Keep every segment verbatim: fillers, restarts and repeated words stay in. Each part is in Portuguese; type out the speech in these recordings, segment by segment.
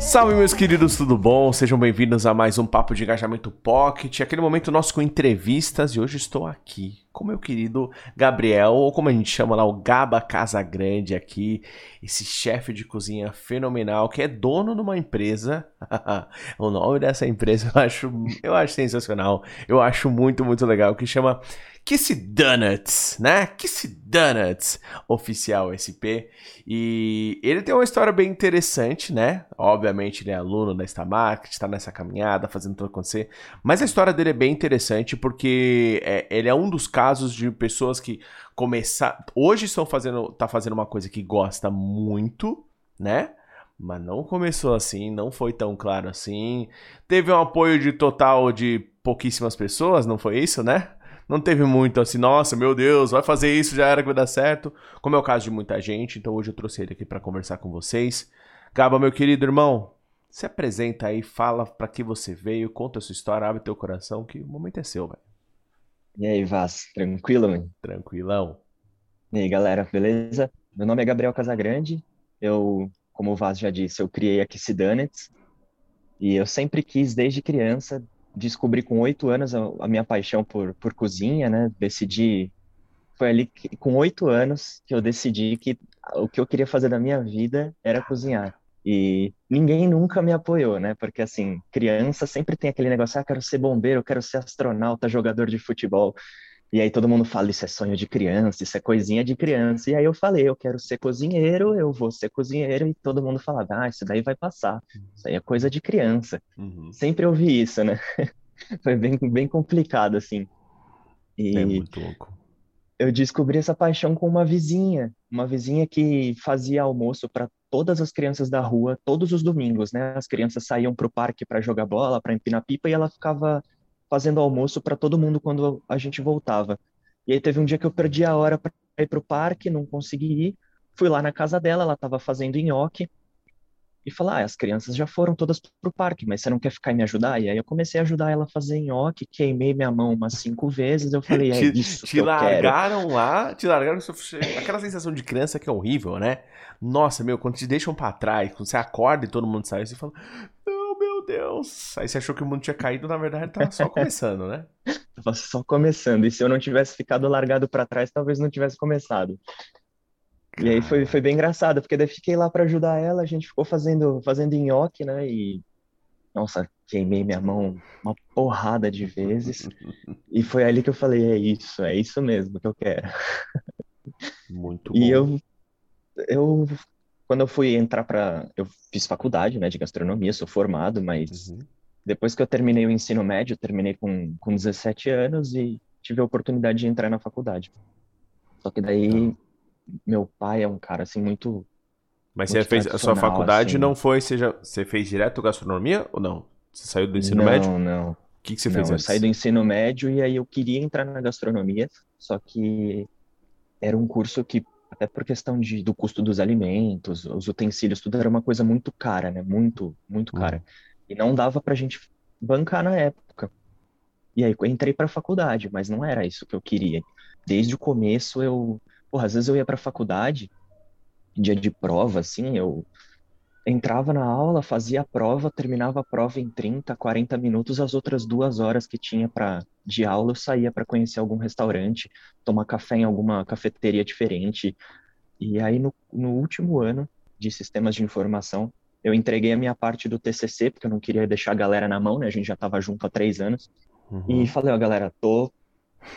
Salve, meus queridos, tudo bom? Sejam bem-vindos a mais um Papo de Engajamento Pocket. Aquele momento nosso com entrevistas e hoje estou aqui com meu querido Gabriel, ou como a gente chama lá, o Gaba Casagrande aqui, esse chefe de cozinha fenomenal que é dono de uma empresa. O nome dessa empresa eu acho, eu acho sensacional, eu acho muito, muito legal, que chama Kissy Donuts, né? Kissy Donuts, oficial S P. E ele tem uma história bem interessante, né? Obviamente ele é aluno da Star Market, tá nessa caminhada, fazendo tudo acontecer. Mas a história dele é bem interessante porque é, ele é um dos casos de pessoas que começar hoje estão fazendo, tá fazendo uma coisa que gosta muito, né? Mas não começou assim, não foi tão claro assim. Teve um apoio de total de pouquíssimas pessoas, não foi isso, né? Não teve muito assim, nossa, meu Deus, vai fazer isso, já era que vai dar certo. Como é o caso de muita gente, então hoje eu trouxe ele aqui para conversar com vocês. Gaba, meu querido irmão, se apresenta aí, fala para que você veio, conta a sua história, abre teu coração, que o momento é seu, velho. E aí, Vaz, tranquilo, mano? Tranquilão. E aí, galera, beleza? Meu nome é Gabriel Casagrande, eu, como o Vaz já disse, eu criei a Sidanets e eu sempre quis, desde criança, descobri com oito anos a minha paixão por, por cozinha, né? Decidi, foi ali que, com oito anos que eu decidi que o que eu queria fazer da minha vida era cozinhar. E ninguém nunca me apoiou, né? Porque, assim, criança sempre tem aquele negócio, ah, quero ser bombeiro, quero ser astronauta, jogador de futebol. E aí todo mundo fala, isso é sonho de criança, isso é coisinha de criança. E aí eu falei, eu quero ser cozinheiro, eu vou ser cozinheiro. E todo mundo fala, ah, isso daí vai passar. Isso aí é coisa de criança. Uhum. Sempre ouvi isso, né? Foi bem, bem complicado, assim. E é muito louco. Eu descobri essa paixão com uma vizinha. Uma vizinha que fazia almoço para todas as crianças da rua, todos os domingos, né? As crianças saíam para o parque para jogar bola, para empinar pipa, e ela ficava fazendo almoço para todo mundo quando a gente voltava. E aí teve um dia que eu perdi a hora para ir para o parque, não consegui ir, fui lá na casa dela, ela estava fazendo nhoque, e falei, ah, as crianças já foram todas para o parque, mas você não quer ficar e me ajudar? E aí eu comecei a ajudar ela a fazer nhoque, queimei minha mão umas cinco vezes, eu falei, é isso que eu quero. Te largaram lá, te largaram, aquela sensação de criança que é horrível, né? Nossa, meu, quando te deixam para trás, quando você acorda e todo mundo sai, você fala, Deus, aí você achou que o mundo tinha caído, na verdade tava só começando, né? Tava só começando, e se eu não tivesse ficado largado pra trás, talvez não tivesse começado. Cara. E aí foi, foi bem engraçado, porque daí fiquei lá pra ajudar ela, a gente ficou fazendo, fazendo nhoque, né, e nossa, queimei minha mão uma porrada de vezes, e foi ali que eu falei, é isso, é isso mesmo que eu quero. Muito bom. E eu... eu... Quando eu fui entrar para... Eu fiz faculdade, né, de gastronomia, sou formado, mas uhum. Depois que eu terminei o ensino médio, eu terminei com, com dezessete anos e tive a oportunidade de entrar na faculdade. Só que daí, uhum. Meu pai é um cara, assim, muito... Mas muito você fez a sua faculdade, assim. Não foi... Você, já, você fez direto gastronomia ou não? Você saiu do ensino não, médio? Não, não. O que, que você não, fez antes? Eu saí do ensino médio e aí eu queria entrar na gastronomia, só que era um curso que... Até por questão de, do custo dos alimentos, os utensílios, tudo era uma coisa muito cara, né? Muito, muito cara. Uhum. E não dava pra gente bancar na época. E aí eu entrei pra faculdade, mas não era isso que eu queria. Desde o começo eu... Porra, às vezes eu ia pra faculdade, dia de prova, assim, eu entrava na aula, fazia a prova, terminava a prova em trinta, quarenta minutos, as outras duas horas que tinha pra, de aula eu saía para conhecer algum restaurante, tomar café em alguma cafeteria diferente. E aí no, no último ano de sistemas de informação, eu entreguei a minha parte do T C C, porque eu não queria deixar a galera na mão, né? A gente já tava junto há três anos. Uhum. E falei, ó, galera, tô...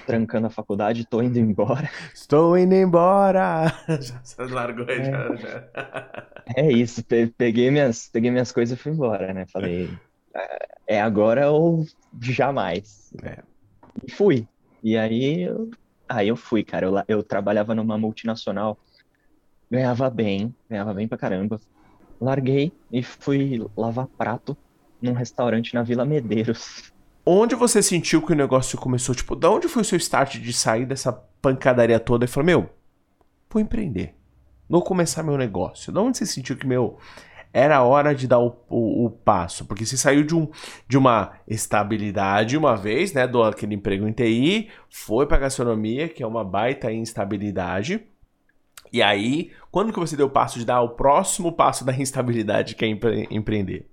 trancando a faculdade, tô indo embora. Estou indo embora! Já largou aí, é, já, já. É isso, peguei minhas, peguei minhas coisas e fui embora, né? Falei, é agora ou jamais. É. E fui. E aí eu, aí eu fui, cara. Eu, eu trabalhava numa multinacional, ganhava bem, ganhava bem pra caramba. Larguei e fui lavar prato num restaurante na Vila Medeiros. Onde você sentiu que o negócio começou? Tipo, da onde foi o seu start de sair dessa pancadaria toda? E falou, meu, vou empreender. Vou começar meu negócio. Da onde você sentiu que, meu, era a hora de dar o, o, o passo? Porque você saiu de, um, de uma estabilidade uma vez, né? Do aquele emprego em T I, foi pra gastronomia, que é uma baita instabilidade. E aí, quando que você deu o passo de dar o próximo passo da instabilidade, que é empre- empreender?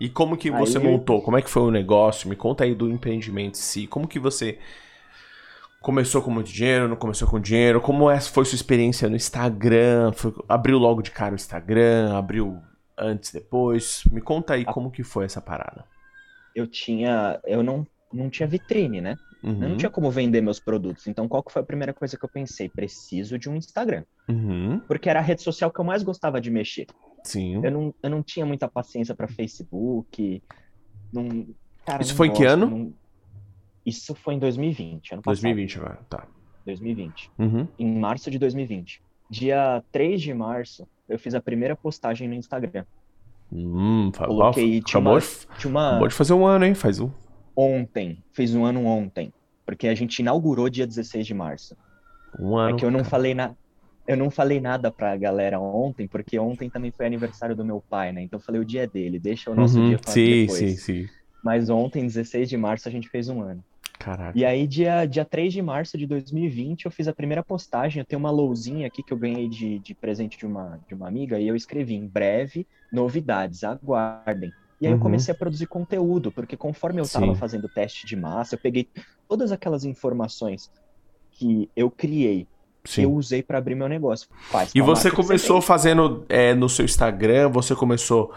E como que você aí... montou? Como é que foi o negócio? Me conta aí do empreendimento em si. Como que você começou com muito dinheiro, não começou com dinheiro? Como foi sua experiência no Instagram? Foi... Abriu logo de cara o Instagram? Abriu antes, depois? Me conta aí como que foi essa parada. Eu tinha... Eu não, não tinha vitrine, né? Uhum. Eu não tinha como vender meus produtos. Então, qual que foi a primeira coisa que eu pensei? Preciso de um Instagram. Uhum. Porque era a rede social que eu mais gostava de mexer. Sim. Eu não, eu não tinha muita paciência para Facebook. Não, cara, Isso não foi gosto, em que ano? Não... Isso foi em dois mil e vinte. Ano passado. dois mil e vinte agora, tá. dois mil e vinte. Uhum. Em março de dois mil e vinte. Dia três de março, eu fiz a primeira postagem no Instagram. Hum, Coloquei, tinha acabou, uma, tinha uma... acabou de fazer um ano, hein? Faz um. Ontem. Fez um ano ontem. Porque a gente inaugurou dia dezesseis de março. Um ano. É que eu não falei nada. Eu não falei nada pra galera ontem, porque ontem também foi aniversário do meu pai, né? Então eu falei, o dia é dele, deixa o nosso uhum, dia pra depois. Sim, sim, sim. Mas ontem, dezesseis de março, a gente fez um ano. Caraca. E aí, dia, dia três de março de dois mil e vinte, eu fiz a primeira postagem. Eu tenho uma lousinha aqui que eu ganhei de, de presente de uma, de uma amiga, e eu escrevi, em breve, novidades, aguardem. E aí uhum. eu comecei a produzir conteúdo, porque conforme eu estava fazendo teste de massa, eu peguei todas aquelas informações que eu criei, Sim. eu usei para abrir meu negócio. Faz e você começou você fazendo é, no seu Instagram, você começou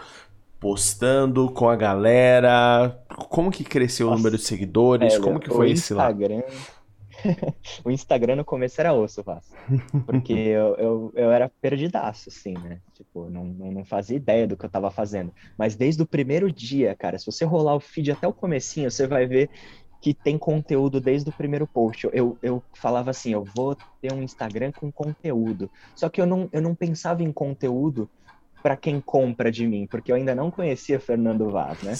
postando com a galera, como que cresceu Nossa. o número de seguidores, é, como que foi esse lá? O Instagram no começo era osso, Vaz, porque eu, eu, eu era perdidaço, assim, né, tipo, não, não fazia ideia do que eu tava fazendo, mas desde o primeiro dia, cara, se você rolar o feed até o comecinho, você vai ver que tem conteúdo desde o primeiro post. Eu, eu falava assim, eu vou ter um Instagram com conteúdo. Só que eu não, eu não pensava em conteúdo para quem compra de mim, porque eu ainda não conhecia Fernando Vaz, né?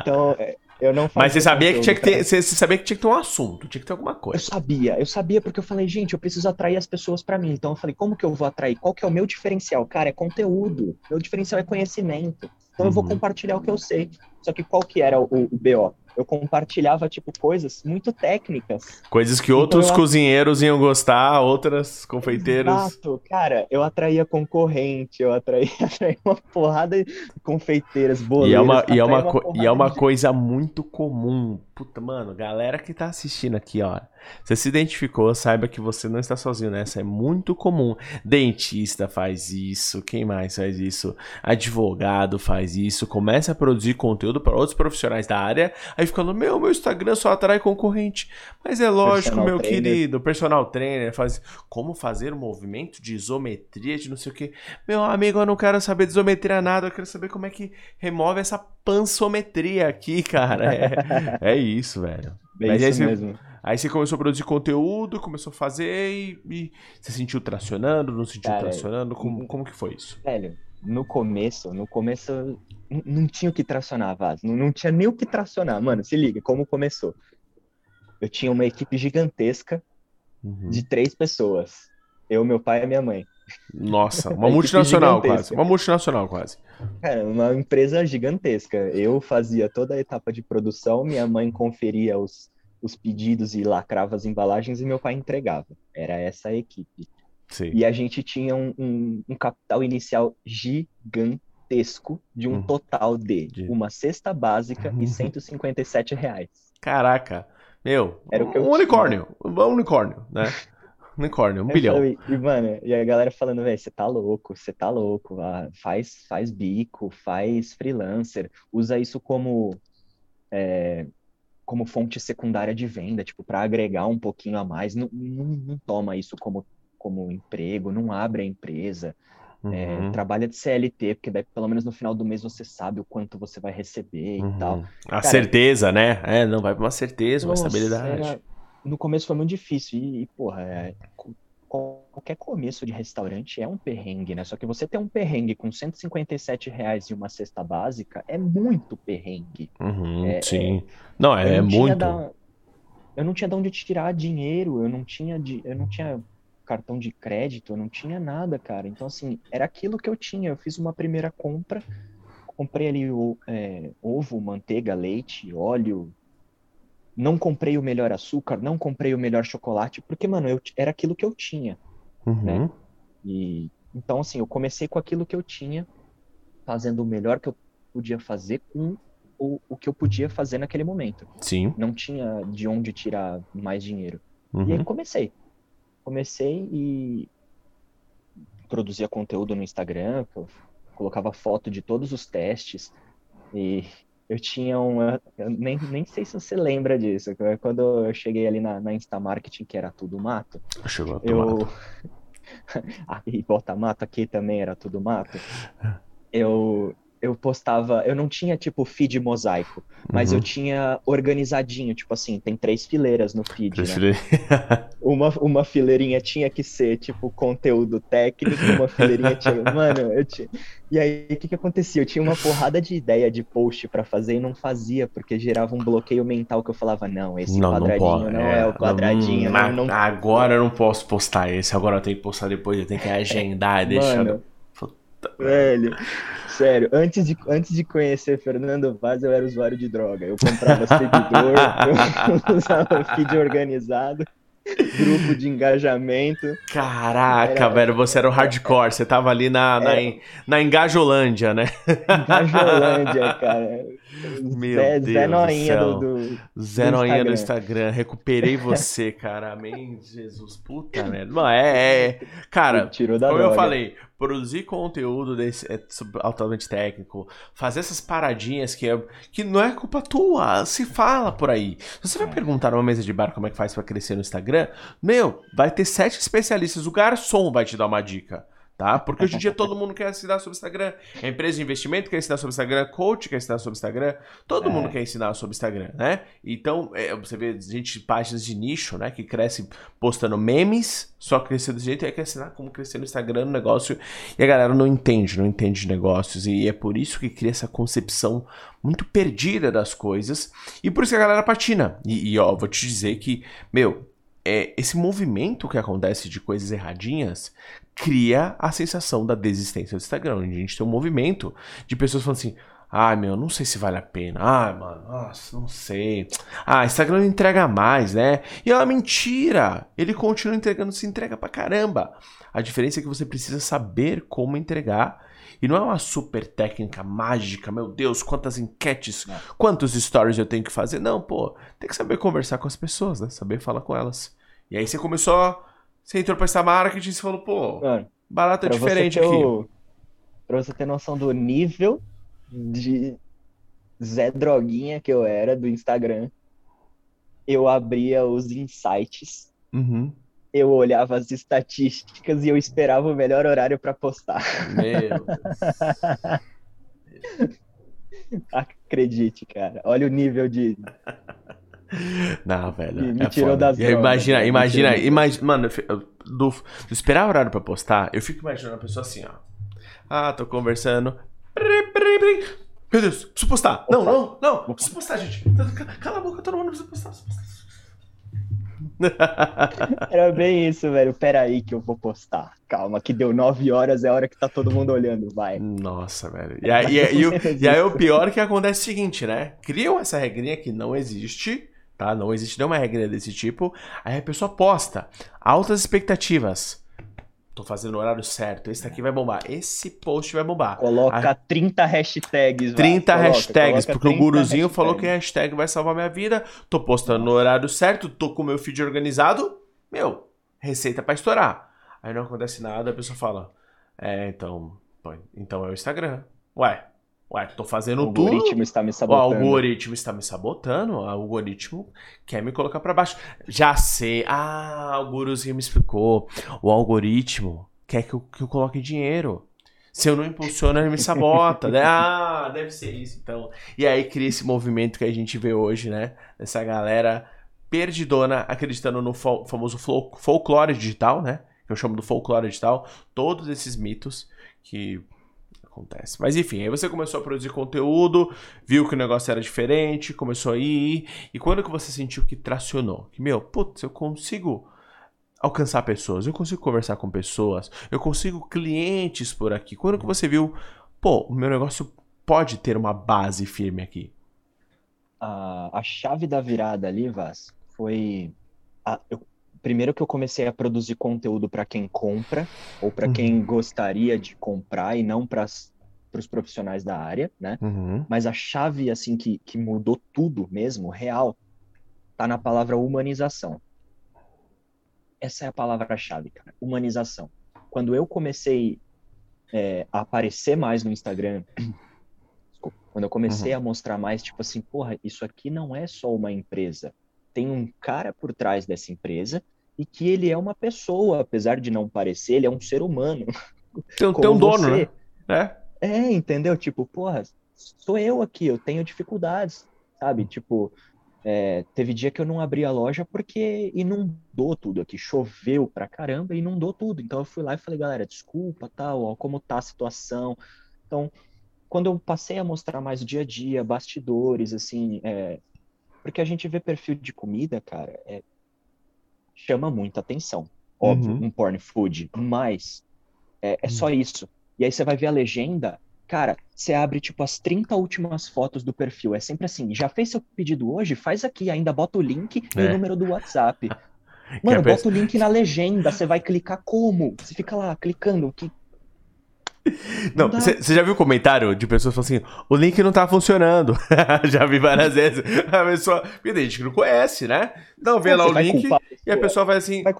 Então, eu não fazia. Mas você sabia que tinha que ter, você sabia que tinha que ter um assunto, tinha que ter alguma coisa. Eu sabia, eu sabia porque eu falei, gente, eu preciso atrair as pessoas para mim. Então eu falei, como que eu vou atrair? Qual que é o meu diferencial? Cara, é conteúdo. Meu diferencial é conhecimento. Então eu vou uhum. compartilhar o que eu sei. Só que qual que era o, o B O? Eu compartilhava, tipo, coisas muito técnicas. Coisas que outros então, eu... cozinheiros iam gostar, outras confeiteiros. Exato, cara, eu atraía concorrente, eu atraía, atraía uma porrada de confeiteiras, boleiras. E é uma, e é uma, uma, co- e é uma de... coisa muito comum. Puta, mano, galera que tá assistindo aqui, ó. Você se identificou, saiba que você não está sozinho nessa. É muito comum. Dentista faz isso, quem mais faz isso? Advogado faz isso. Começa a produzir conteúdo para outros profissionais da área. Aí ficando, meu, meu Instagram só atrai concorrente. Mas é lógico, personal meu trainer. querido, personal trainer, faz como fazer um movimento de isometria, de não sei o que. Meu amigo, eu não quero saber de isometria nada, eu quero saber como é que remove essa pansometria aqui, cara. É, é isso, velho. É Mas isso aí, mesmo. Você, aí você começou a produzir conteúdo, começou a fazer e, e você sentiu tracionando, não sentiu cara, tracionando? Como, como que foi isso? Velho. No começo, no começo, não tinha o que tracionar, Vaz. Não, não tinha nem o que tracionar. Mano, se liga, como começou? Eu tinha uma equipe gigantesca uhum. de três pessoas. Eu, meu pai e minha mãe. Nossa, uma multinacional quase. Uma multinacional quase. Cara, uma empresa gigantesca. Eu fazia toda a etapa de produção, minha mãe conferia os, os pedidos e lacrava as embalagens e meu pai entregava. Era essa a equipe. Sim. E a gente tinha um, um, um capital inicial gigantesco de um uhum. total de, de uma cesta básica uhum. e cento e cinquenta e sete reais. Caraca, meu, Era o que um eu unicórnio, tinha. um unicórnio, né? Unicórnio, um eu bilhão. Falei, e, mano, e a galera falando, velho, você tá louco, você tá louco, ah, faz, faz bico, faz freelancer, usa isso como... É... como fonte secundária de venda, tipo, para agregar um pouquinho a mais, não, não, não toma isso como... como emprego, não abre a empresa, uhum. é, trabalha de C L T, porque daí pelo menos no final do mês você sabe o quanto você vai receber uhum. e tal. A Cara, certeza, eu... né? É, não vai pra uma certeza, Nossa, uma estabilidade. Era... No começo foi muito difícil e, e porra, é... qualquer começo de restaurante é um perrengue, né? Só que você ter um perrengue com cento e cinquenta e sete reais e uma cesta básica é muito perrengue. Uhum, é, sim. É... Não, é, não é muito. Da... Eu não tinha de onde tirar dinheiro, eu não tinha... De... Eu não tinha... cartão de crédito, eu não tinha nada, cara. Então, assim, era aquilo que eu tinha. Eu fiz uma primeira compra, comprei ali o, é, ovo, manteiga, leite, óleo. Não comprei o melhor açúcar, não comprei o melhor chocolate, porque, mano, eu, era aquilo que eu tinha. Uhum. Né? E, então, assim, eu comecei com aquilo que eu tinha, fazendo o melhor que eu podia fazer com o, o que eu podia fazer naquele momento. Sim. Não tinha de onde tirar mais dinheiro. Uhum. E aí comecei. Comecei e produzia conteúdo no Instagram, eu colocava foto de todos os testes. E eu tinha uma... Eu nem, nem sei se você lembra disso. Quando eu cheguei ali na, na Insta Marketing, que era tudo mato. Chegou tudo eu... mato. Aí bota mato aqui também, era tudo mato. Eu... Eu postava, eu não tinha, tipo, feed mosaico, mas uhum. eu tinha organizadinho, tipo assim, tem três fileiras no feed, três né? Fileiras. uma, uma fileirinha tinha que ser, tipo, conteúdo técnico, uma fileirinha tinha... Mano, eu tinha... E aí, o que que acontecia? Eu tinha uma porrada de ideia de post pra fazer e não fazia, porque gerava um bloqueio mental que eu falava, não, esse não, quadradinho não, não é, é o quadradinho. Não, não, não... Agora eu não posso postar esse, agora eu tenho que postar depois, eu tenho que agendar e deixar... Mano, velho, sério, antes de, antes de conhecer Fernando Vaz, eu era usuário de droga. Eu comprava seguidor, eu usava feed organizado, grupo de engajamento. Caraca, era... velho, você era o hardcore, você tava ali na, na, é... na Engajolândia, né? Engajolândia, cara. Meu Zé, Deus Zé Noinha do, do, Zé do Noinha Instagram. do Instagram. Recuperei você, cara. Amém, Jesus. Puta merda. Não, é, é. Cara, como droga. eu falei, produzir conteúdo desse, é, altamente técnico, fazer essas paradinhas que, é, que não é culpa tua, se fala por aí. Se você vai perguntar numa mesa de bar como é que faz pra crescer no Instagram, meu, vai ter sete especialistas. O garçom vai te dar uma dica. Tá? Porque hoje em dia todo mundo quer ensinar sobre Instagram. A empresa de investimento quer ensinar sobre Instagram, coach quer ensinar sobre Instagram, todo é. mundo quer ensinar sobre Instagram, né? Então, é, você vê gente de páginas de nicho, né? Que cresce postando memes, só crescer desse jeito, e aí quer ensinar como crescer no Instagram, no negócio. E a galera não entende, não entende de negócios. E é por isso que cria essa concepção muito perdida das coisas. E por isso que a galera patina. E, e ó, vou te dizer que, meu... É, esse movimento que acontece de coisas erradinhas cria a sensação da desistência do Instagram. A gente tem um movimento de pessoas falando assim, ah, meu, não sei se vale a pena. Ah, mano, nossa, não sei. Ah, Instagram não entrega mais, né? E é uma mentira. Ele continua entregando, se entrega pra caramba. A diferença é que você precisa saber como entregar. E não é uma super técnica mágica, meu Deus, quantas enquetes, quantos stories eu tenho que fazer. Não, pô, tem que saber conversar com as pessoas, né? Saber falar com elas. E aí você começou, você entrou pra Star Market e você falou, pô, mano, barato é diferente aqui. O... Pra você ter noção do nível de Zé Droguinha que eu era do Instagram, eu abria os insights. Uhum. Eu olhava as estatísticas e eu esperava o melhor horário para postar. Meu Deus. Acredite, cara. Olha o nível de... Não, velho. Me, me é tirou foda. das drogas. Imagina, imagina, imagina. Mano, eu, do, do esperar o horário para postar, eu fico imaginando a pessoa assim, ó. Ah, tô conversando. Meu Deus, preciso postar. Não, não, não. Preciso postar, gente. Cala a boca, todo mundo precisa postar, precisa postar. Era bem isso, velho. Pera aí que eu vou postar. Calma, que deu nove horas, é a hora que tá todo mundo olhando, vai. Nossa, velho. E aí, e aí, e o, e aí o pior que acontece é o seguinte, né? Criam essa regrinha que não existe, tá? Não existe nenhuma regrinha desse tipo. Aí a pessoa posta altas expectativas. Tô fazendo o horário certo, esse daqui vai bombar, esse post vai bombar. Coloca a... trinta hashtags. trinta vai. hashtags, coloca, porque trinta o guruzinho hashtags. Falou que hashtag vai salvar minha vida. Tô postando no horário certo, tô com o meu feed organizado. Meu, receita pra estourar. Aí não acontece nada, a pessoa fala, é, então, então é o Instagram. Ué, ué, tô fazendo tudo. O algoritmo tudo. está me sabotando. O algoritmo está me sabotando, o algoritmo quer me colocar pra baixo. Já sei, ah, o guruzinho me explicou. O algoritmo quer que eu, que eu coloque dinheiro. Se eu não impulsiono, ele me sabota, né? Ah, deve ser isso, então. E aí cria esse movimento que a gente vê hoje, né? Essa galera perdidona, acreditando no fo- famoso fol- folclore digital, né? Que eu chamo do folclore digital. Todos esses mitos que... acontece. Mas enfim, aí você começou a produzir conteúdo, viu que o negócio era diferente, começou a ir, e quando que você sentiu que tracionou? Que, meu, putz, eu consigo alcançar pessoas, eu consigo conversar com pessoas, eu consigo clientes por aqui. Quando que você viu, pô, o meu negócio pode ter uma base firme aqui? A, a chave da virada ali, Vaz, foi... A, eu primeiro que eu comecei a produzir conteúdo para quem compra ou para uhum. quem gostaria de comprar e não para os profissionais da área, né? Uhum. Mas a chave, assim, que, que mudou tudo mesmo, real, tá na palavra humanização. Essa é a palavra-chave, cara. Humanização. Quando eu comecei é, a aparecer mais no Instagram... Desculpa. Quando eu comecei uhum. a mostrar mais, tipo assim, porra, isso aqui não é só uma empresa. Tem um cara por trás dessa empresa e que ele é uma pessoa, apesar de não parecer, ele é um ser humano. Tem, tem um dono, né? É. É, entendeu? Tipo, porra, sou eu aqui, eu tenho dificuldades, sabe? Tipo... É, teve dia que eu não abri a loja porque inundou tudo aqui, choveu pra caramba e inundou tudo, então eu fui lá e falei, galera, desculpa, tal, ó, como tá a situação. Então, quando eu passei a mostrar mais o dia a dia, bastidores, assim, é... porque a gente vê perfil de comida, cara, é... chama muita atenção, óbvio, uhum. um porn food, mas é, é uhum. só isso, e aí você vai ver a legenda. Cara, você abre, tipo, as trinta últimas fotos do perfil. É sempre assim, já fez seu pedido hoje? Faz aqui, ainda bota o link e é. o número do WhatsApp. Mano, é bota o link na legenda, você vai clicar como? Você fica lá, clicando. Que... Não, você dá... já viu comentário de pessoas falando assim, o link não tá funcionando. Já vi várias vezes. A pessoa, tem gente que não conhece, né? Então vê lá o link e a pessoa vai assim, vai...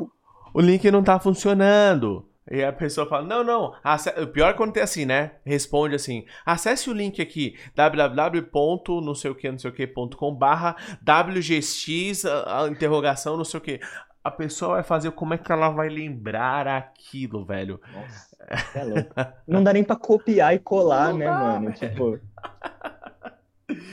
o link não tá funcionando. E a pessoa fala, não, não, ace... o pior é quando tem assim, né? Responde assim, acesse o link aqui, www ponto não sei o que não sei o que ponto com barra wgx, a interrogação não sei o que. A pessoa vai fazer, como é que ela vai lembrar aquilo, velho? Nossa, é louco. Não dá nem pra copiar e colar, não, né, dá, mano? Velho. Tipo...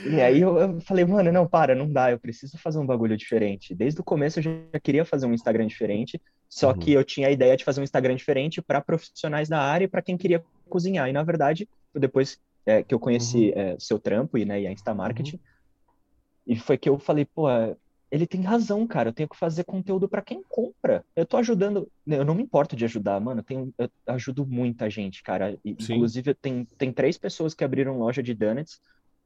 E aí eu, eu falei, mano, não, para, não dá, eu preciso fazer um bagulho diferente. Desde o começo eu já queria fazer um Instagram diferente, só uhum. que eu tinha a ideia de fazer um Instagram diferente para profissionais da área e para quem queria cozinhar. E, na verdade, depois é, que eu conheci uhum. é, seu trampo e, né, e a Insta Marketing, uhum. e foi que eu falei, pô, ele tem razão, cara, eu tenho que fazer conteúdo para quem compra. Eu tô ajudando, eu não me importo de ajudar, mano, eu, tenho, eu ajudo muita gente, cara. E, inclusive, tem, tem três pessoas que abriram loja de donuts,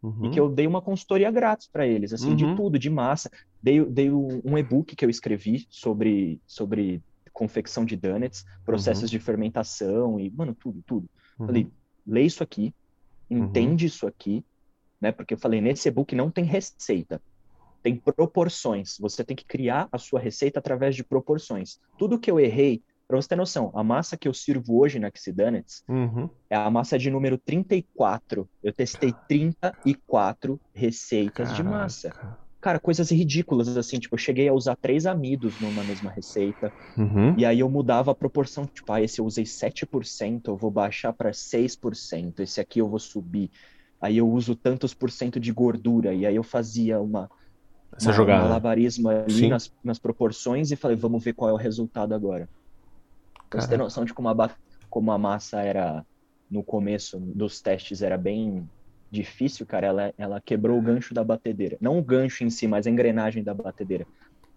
Uhum. e que eu dei uma consultoria grátis para eles, assim, uhum. de tudo, de massa. Dei, dei um e-book que eu escrevi sobre, sobre confecção de donuts, processos uhum. de fermentação e, mano, tudo, tudo. Uhum. Falei, lê isso aqui, entende uhum. isso aqui, né? Porque eu falei, nesse e-book não tem receita, tem proporções. Você tem que criar a sua receita através de proporções. Tudo que eu errei, para você ter noção, a massa que eu sirvo hoje na Kissy Donuts uhum. é a massa de número trinta e quatro. Eu testei trinta e quatro receitas Caraca. de massa. Cara, coisas ridículas, assim, tipo, eu cheguei a usar três amidos numa mesma receita, uhum. e aí eu mudava a proporção, tipo, ah, esse eu usei sete por cento, eu vou baixar para seis por cento, esse aqui eu vou subir, aí eu uso tantos por cento de gordura, e aí eu fazia uma... Essa uma, jogada. Um malabarismo ali nas, nas proporções e falei, vamos ver qual é o resultado agora. Pra você ter noção de como a, como a massa era, no começo dos testes, era bem difícil, cara. Ela, ela quebrou o gancho da batedeira. Não o gancho em si, mas a engrenagem da batedeira.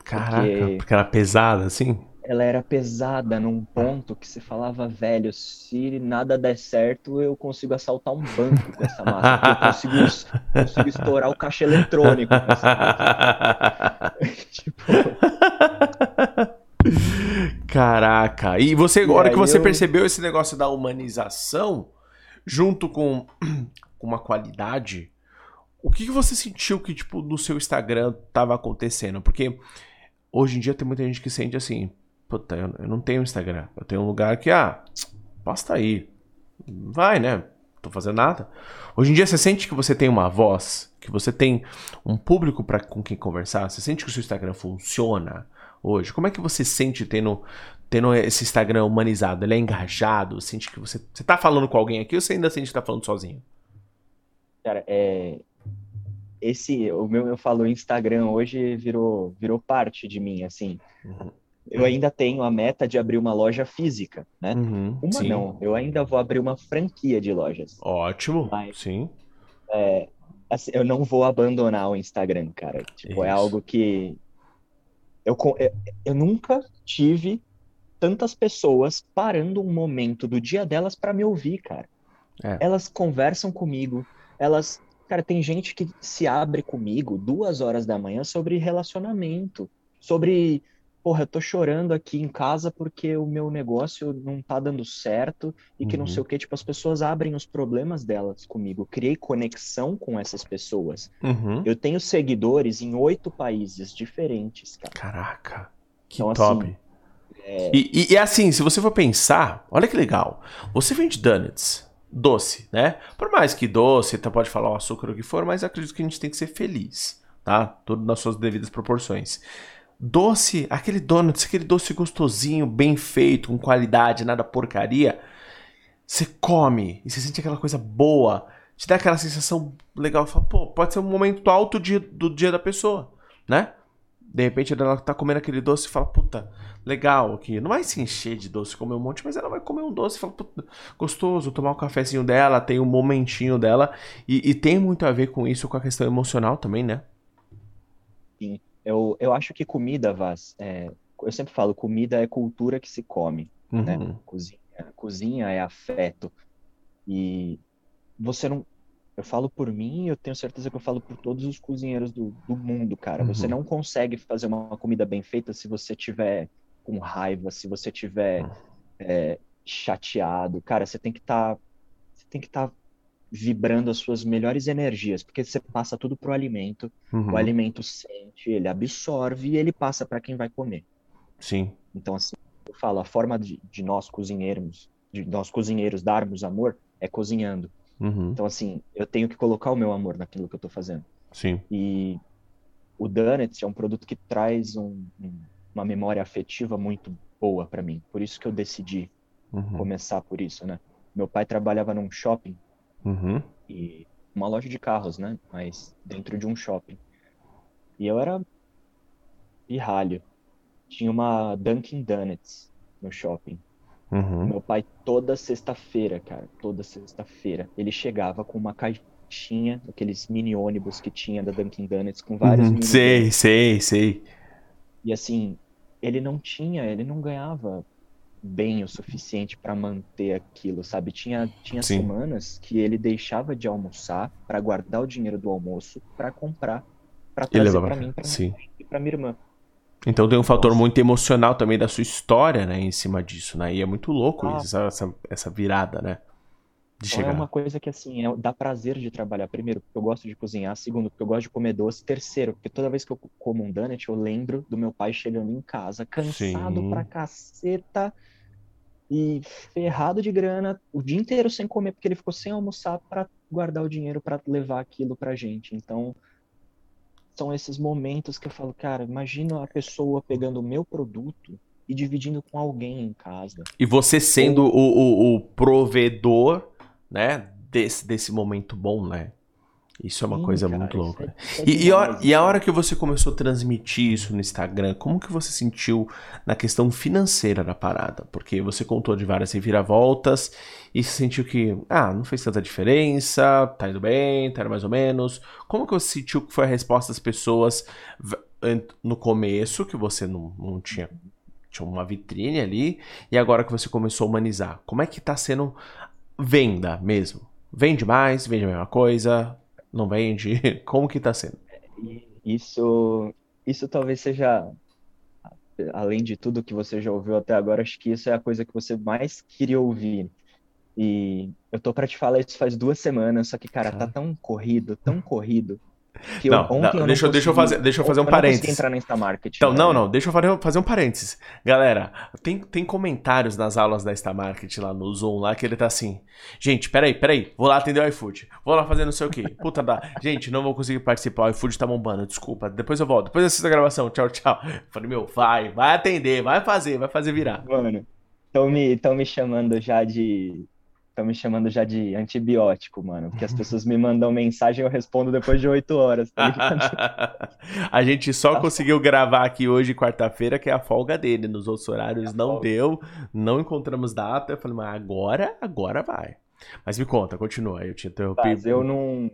Caraca, porque, porque era pesada, assim? Ela era pesada num ponto que você falava, velho, se nada der certo, eu consigo assaltar um banco com essa massa. Eu consigo, consigo estourar o caixa eletrônico com essa massa. Tipo... Caraca, e você, na hora que você eu... percebeu esse negócio da humanização, junto com, com uma qualidade, o que, que você sentiu que, tipo, no seu Instagram tava acontecendo? Porque hoje em dia tem muita gente que sente assim, puta, eu, eu não tenho Instagram, eu tenho um lugar que, ah, posta aí, vai, né, não tô fazendo nada. Hoje em dia você sente que você tem uma voz, que você tem um público pra, com quem conversar, você sente que o seu Instagram funciona? Hoje, como é que você sente tendo, tendo esse Instagram humanizado? Ele é engajado? Sente que você, você tá falando com alguém aqui ou você ainda sente que tá falando sozinho? Cara, é... Esse, o meu, eu falo, Instagram hoje virou, virou parte de mim, assim. Uhum. Eu ainda tenho a meta de abrir uma loja física, né? Uhum, uma sim. não, eu ainda vou abrir uma franquia de lojas. Ótimo, mas, sim. É, assim, eu não vou abandonar o Instagram, cara. Tipo, Isso. é algo que... Eu, eu, eu nunca tive tantas pessoas parando um momento do dia delas pra me ouvir, cara. É. Elas conversam comigo, elas... Cara, tem gente que se abre comigo duas horas da manhã sobre relacionamento, sobre... porra, eu tô chorando aqui em casa porque o meu negócio não tá dando certo e que uhum. não sei o que, tipo, as pessoas abrem os problemas delas comigo. Eu criei conexão com essas pessoas. Uhum. Eu tenho seguidores em oito países diferentes, cara. Caraca, que então, top. Assim, é... E, e, e assim, se você for pensar, olha que legal, você vende donuts, doce, né? Por mais que doce, você pode falar o açúcar, o que for, mas acredito que a gente tem que ser feliz, tá? Tudo nas suas devidas proporções. Doce, aquele donuts, aquele doce gostosinho, bem feito, com qualidade, nada porcaria. Você come e você sente aquela coisa boa. Te dá aquela sensação legal. Fala, pô, pode ser um momento alto de, do dia da pessoa, né? De repente ela tá comendo aquele doce e fala, puta, legal aqui. Não vai se encher de doce, comer um monte, mas ela vai comer um doce e fala, puta, gostoso, tomar um cafezinho dela, tem um momentinho dela. E, e tem muito a ver com isso, com a questão emocional também, né? Sim. Eu, eu acho que comida, Vaz, é, eu sempre falo, comida é cultura que se come, uhum. né? Cozinha, cozinha é afeto. E você não... Eu falo por mim, eu tenho certeza que eu falo por todos os cozinheiros do, do mundo, cara. Uhum. Você não consegue fazer uma comida bem feita se você tiver com raiva, se você tiver uhum. é, chateado. Cara, você tem que estar... Você tem que estar... vibrando as suas melhores energias, porque você passa tudo pro alimento, uhum. o alimento sente, ele absorve e ele passa para quem vai comer. Sim. Então, assim, eu falo, a forma de, de nós cozinheiros, de nós cozinheiros darmos amor é cozinhando. Uhum. Então, assim, eu tenho que colocar o meu amor naquilo que eu tô fazendo. Sim. E o Donuts é um produto que traz um, uma memória afetiva muito boa para mim. Por isso que eu decidi uhum. começar por isso, né? Meu pai trabalhava num shopping. Uhum. E uma loja de carros, né? Mas dentro de um shopping. E eu era pirralho. Tinha uma Dunkin' Donuts no shopping. Uhum. Meu pai toda sexta-feira, cara, toda sexta-feira, ele chegava com uma caixinha, aqueles mini ônibus que tinha da Dunkin' Donuts com vários. Uhum. Sei, sei, sei. E assim, ele não tinha, ele não ganhava bem o suficiente para manter aquilo, sabe? Tinha, tinha semanas que ele deixava de almoçar para guardar o dinheiro do almoço para comprar, para trazer para mim, pra mim e para minha irmã. Então tem um fator Nossa. muito emocional também da sua história, né, em cima disso, né? E é muito louco ah. isso, essa, essa virada, né? De chegar. É uma coisa que, assim, é, dá prazer de trabalhar. Primeiro, porque eu gosto de cozinhar. Segundo, porque eu gosto de comer doce. Terceiro, porque toda vez que eu como um donut, eu lembro do meu pai chegando em casa, cansado Sim. pra caceta e ferrado de grana, o dia inteiro sem comer, porque ele ficou sem almoçar pra guardar o dinheiro pra levar aquilo pra gente. Então, são esses momentos que eu falo, cara, imagina a pessoa pegando o meu produto e dividindo com alguém em casa. E você sendo Ou... o, o, o provedor... né, desse, desse momento bom, né? Isso é uma Sim, coisa cara, muito louca. É, é e, e, a, e a hora que você começou a transmitir isso no Instagram, como que você sentiu na questão financeira da parada? Porque você contou de várias reviravoltas e sentiu que, ah, não fez tanta diferença, tá indo bem, tá indo mais ou menos. Como que você sentiu que foi a resposta das pessoas no começo, que você não, não tinha... tinha uma vitrine ali, e agora que você começou a humanizar? Como é que tá sendo... venda mesmo? Vende mais? Vende a mesma coisa? Não vende? Como que tá sendo? Isso, isso talvez seja, além de tudo que você já ouviu até agora, acho que isso é a coisa que você mais queria ouvir. E eu tô pra te falar isso faz duas semanas, só que, cara, tá tão corrido, tão corrido, que não, eu, ontem não, eu não deixa, deixa eu fazer, deixa eu fazer um parênteses. Entrar na Insta Market, então, né? Não, não, deixa eu fazer um parênteses. Galera, tem, tem comentários nas aulas da Insta Market lá no Zoom, lá que ele tá assim, gente, peraí, peraí, vou lá atender o iFood, vou lá fazer não sei o que, puta da... gente, não vou conseguir participar, o iFood tá bombando, desculpa, depois eu volto, depois eu assisto a gravação, tchau, tchau. Eu falei, meu, vai, vai atender, vai fazer, vai fazer virar. Mano, tão me, tão me chamando já de... Estão me chamando já de antibiótico, mano. Porque as pessoas me mandam mensagem e eu respondo depois de oito horas, tá ligado? A gente só tá conseguiu só. gravar aqui hoje, quarta-feira, que é a folga dele. Nos outros horários é não folga. Deu, não encontramos data. Eu falei, mas agora, agora vai. Mas me conta, continua. Eu te interrompi. Mas eu não...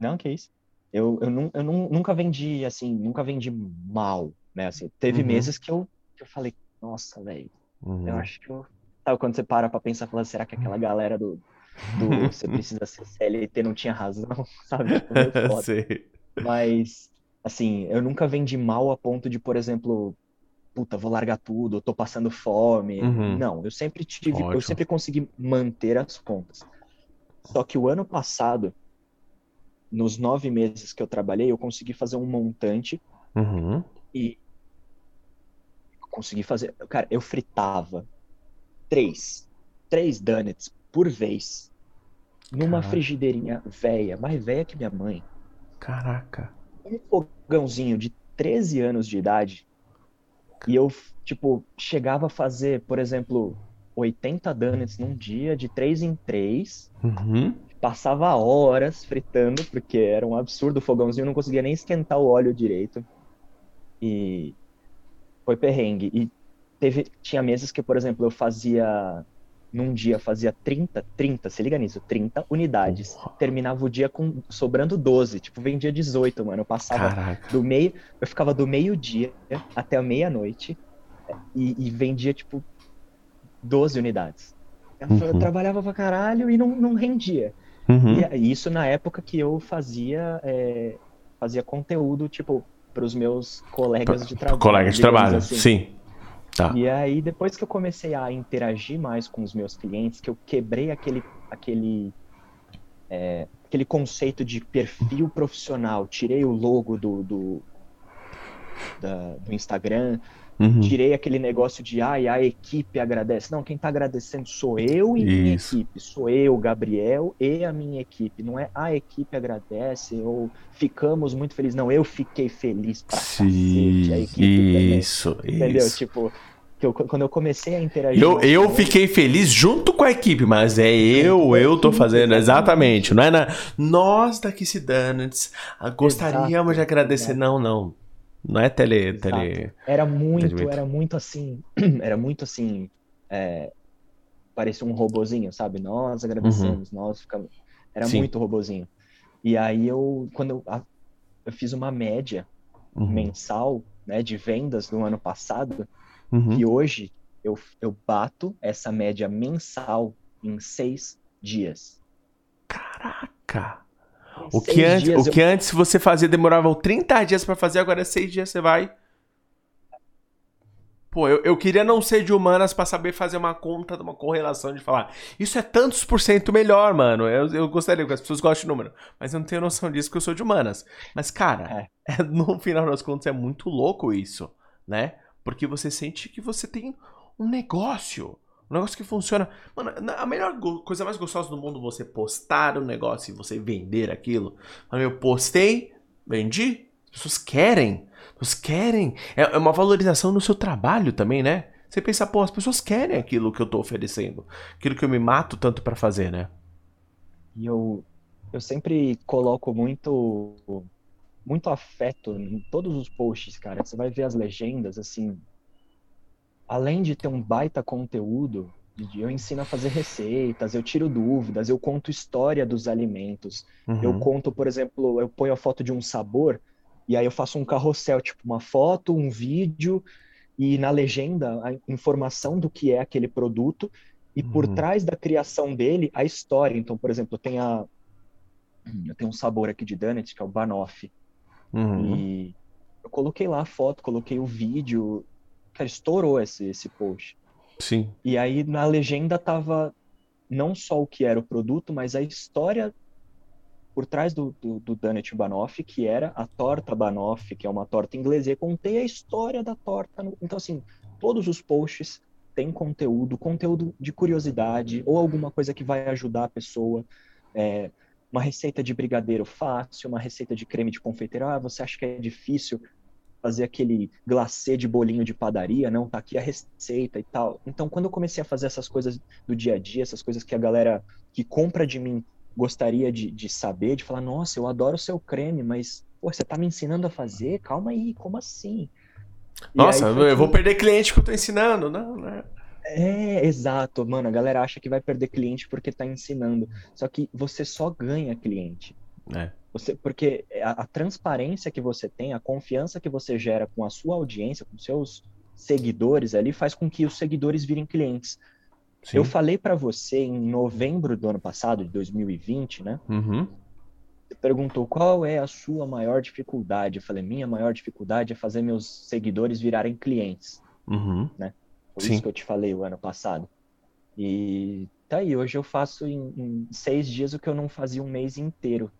Não, que isso. Eu, eu, não, eu não, nunca vendi, assim, nunca vendi mal, né? Assim, teve uhum. meses que eu, que eu falei, nossa, velho, uhum. eu acho que eu... Sabe quando você para pra pensar, falando, será que aquela galera do, do Você Precisa Ser C L T não tinha razão, sabe? Tipo, meio foda. Mas, assim, eu nunca vendi mal a ponto de, por exemplo, puta, vou largar tudo, eu tô passando fome. Uhum. Não, eu sempre tive, Ótimo. eu sempre consegui manter as contas. Só que o ano passado, nos nove meses que eu trabalhei, eu consegui fazer um montante uhum. e consegui fazer... Cara, eu fritava três, três donuts por vez numa Caraca. frigideirinha velha, mais velha que minha mãe. Caraca. Um fogãozinho de treze anos de idade. E eu, tipo, chegava a fazer, por exemplo, oitenta donuts num dia, de três em três. Uhum. Passava horas fritando, porque era um absurdo o fogãozinho, eu não conseguia nem esquentar o óleo direito. E foi perrengue. E teve, tinha meses que, por exemplo, eu fazia, num dia, fazia trinta, trinta, se liga nisso, trinta unidades. Uhum. Terminava o dia com sobrando doze, tipo, vendia dezoito, mano. Eu passava Caraca. do meio, eu ficava do meio-dia até a meia-noite e, e vendia, tipo, doze unidades. Eu, uhum. eu trabalhava pra caralho e não, não rendia. Uhum. E isso na época que eu fazia, é, fazia conteúdo, tipo, pros meus colegas pra, de trabalho. Colegas de trabalho, assim. Sim. Tá. E aí, depois que eu comecei a interagir mais com os meus clientes, que eu quebrei aquele, aquele, é, aquele conceito de perfil profissional, tirei o logo do, do, da, do Instagram... Uhum. Tirei aquele negócio de, ai, a equipe agradece. Não, quem tá agradecendo sou eu e Isso. minha equipe. Sou eu, Gabriel, e a minha equipe. Não é a equipe agradece ou ficamos muito felizes. Não, eu fiquei feliz pra cacete. A equipe Isso, também. Entendeu? Isso. Tipo, que eu, quando eu comecei a interagir... Eu, eu fiquei feliz junto com a equipe, mas é eu, eu tô fazendo, exatamente. Não é na... Nós da Kissy Donuts gostaríamos Exato. de agradecer. É. Não, não. Não é tele... tele... Era muito, era muito assim... Era muito assim... É, parecia um robozinho, sabe? Nós agradecemos, uhum. nós ficamos... Era Sim. muito robozinho. E aí eu... Quando eu, a, eu fiz uma média uhum. mensal, né? De vendas no ano passado. Uhum. E hoje eu, eu bato essa média mensal em seis dias. Caraca! O, que antes, o eu... que antes você fazia demorava trinta dias pra fazer, agora é seis dias você vai... Pô, eu, eu queria não ser de humanas pra saber fazer uma conta, uma correlação de falar, isso é tantos por cento melhor, mano. Eu, eu gostaria que as pessoas gostem de número, mas eu não tenho noção disso porque eu sou de humanas. Mas, cara, é. É, no final das contas é muito louco isso, né? Porque você sente que você tem um negócio... Um negócio que funciona. Mano, a melhor coisa mais gostosa do mundo é você postar um negócio e você vender aquilo. Eu postei, vendi. As pessoas querem. As pessoas querem. É uma valorização no seu trabalho também, né? Você pensa, pô, as pessoas querem aquilo que eu tô oferecendo. Aquilo que eu me mato tanto pra fazer, né? E eu, eu sempre coloco muito, muito afeto em todos os posts, cara. Você vai ver as legendas, assim... Além de ter um baita conteúdo, eu ensino a fazer receitas, eu tiro dúvidas, eu conto história dos alimentos. Uhum. Eu conto, por exemplo, eu ponho a foto de um sabor e aí eu faço um carrossel, tipo uma foto, um vídeo e na legenda a informação do que é aquele produto e por uhum. trás da criação dele a história. Então, por exemplo, tem a... eu tenho um sabor aqui de donut, que é o banoffee. Uhum. E eu coloquei lá a foto, coloquei o vídeo... Cara, estourou esse, esse post. Sim. E aí na legenda tava não só o que era o produto, mas a história por trás do, do, do Donut Banoffee, que era a torta Banoffee, que é uma torta inglesa. E eu contei a história da torta. No... Então, assim, todos os posts têm conteúdo, conteúdo de curiosidade, ou alguma coisa que vai ajudar a pessoa. É, uma receita de brigadeiro fácil, uma receita de creme de confeiteiro. Ah, você acha que é difícil... fazer aquele glacê de bolinho de padaria, não, tá aqui a receita e tal. Então, quando eu comecei a fazer essas coisas do dia a dia, essas coisas que a galera que compra de mim gostaria de, de saber, de falar, nossa, eu adoro o seu creme, mas, pô, você tá me ensinando a fazer? Calma aí, como assim? Nossa, aí, eu que... vou perder cliente que eu tô ensinando, não, né? É, exato, mano, a galera acha que vai perder cliente porque tá ensinando, só que você só ganha cliente. É. Você, porque a, a transparência que você tem, a confiança que você gera com a sua audiência, com seus seguidores ali, faz com que os seguidores virem clientes. Sim. Eu falei pra você em novembro do ano passado, de dois mil e vinte, né? Uhum. Você perguntou qual é a sua maior dificuldade. Eu falei, minha maior dificuldade é fazer meus seguidores virarem clientes. Uhum. Né? Foi Sim. isso que eu te falei o ano passado. E tá aí, hoje eu faço em, em seis dias o que eu não fazia um mês inteiro.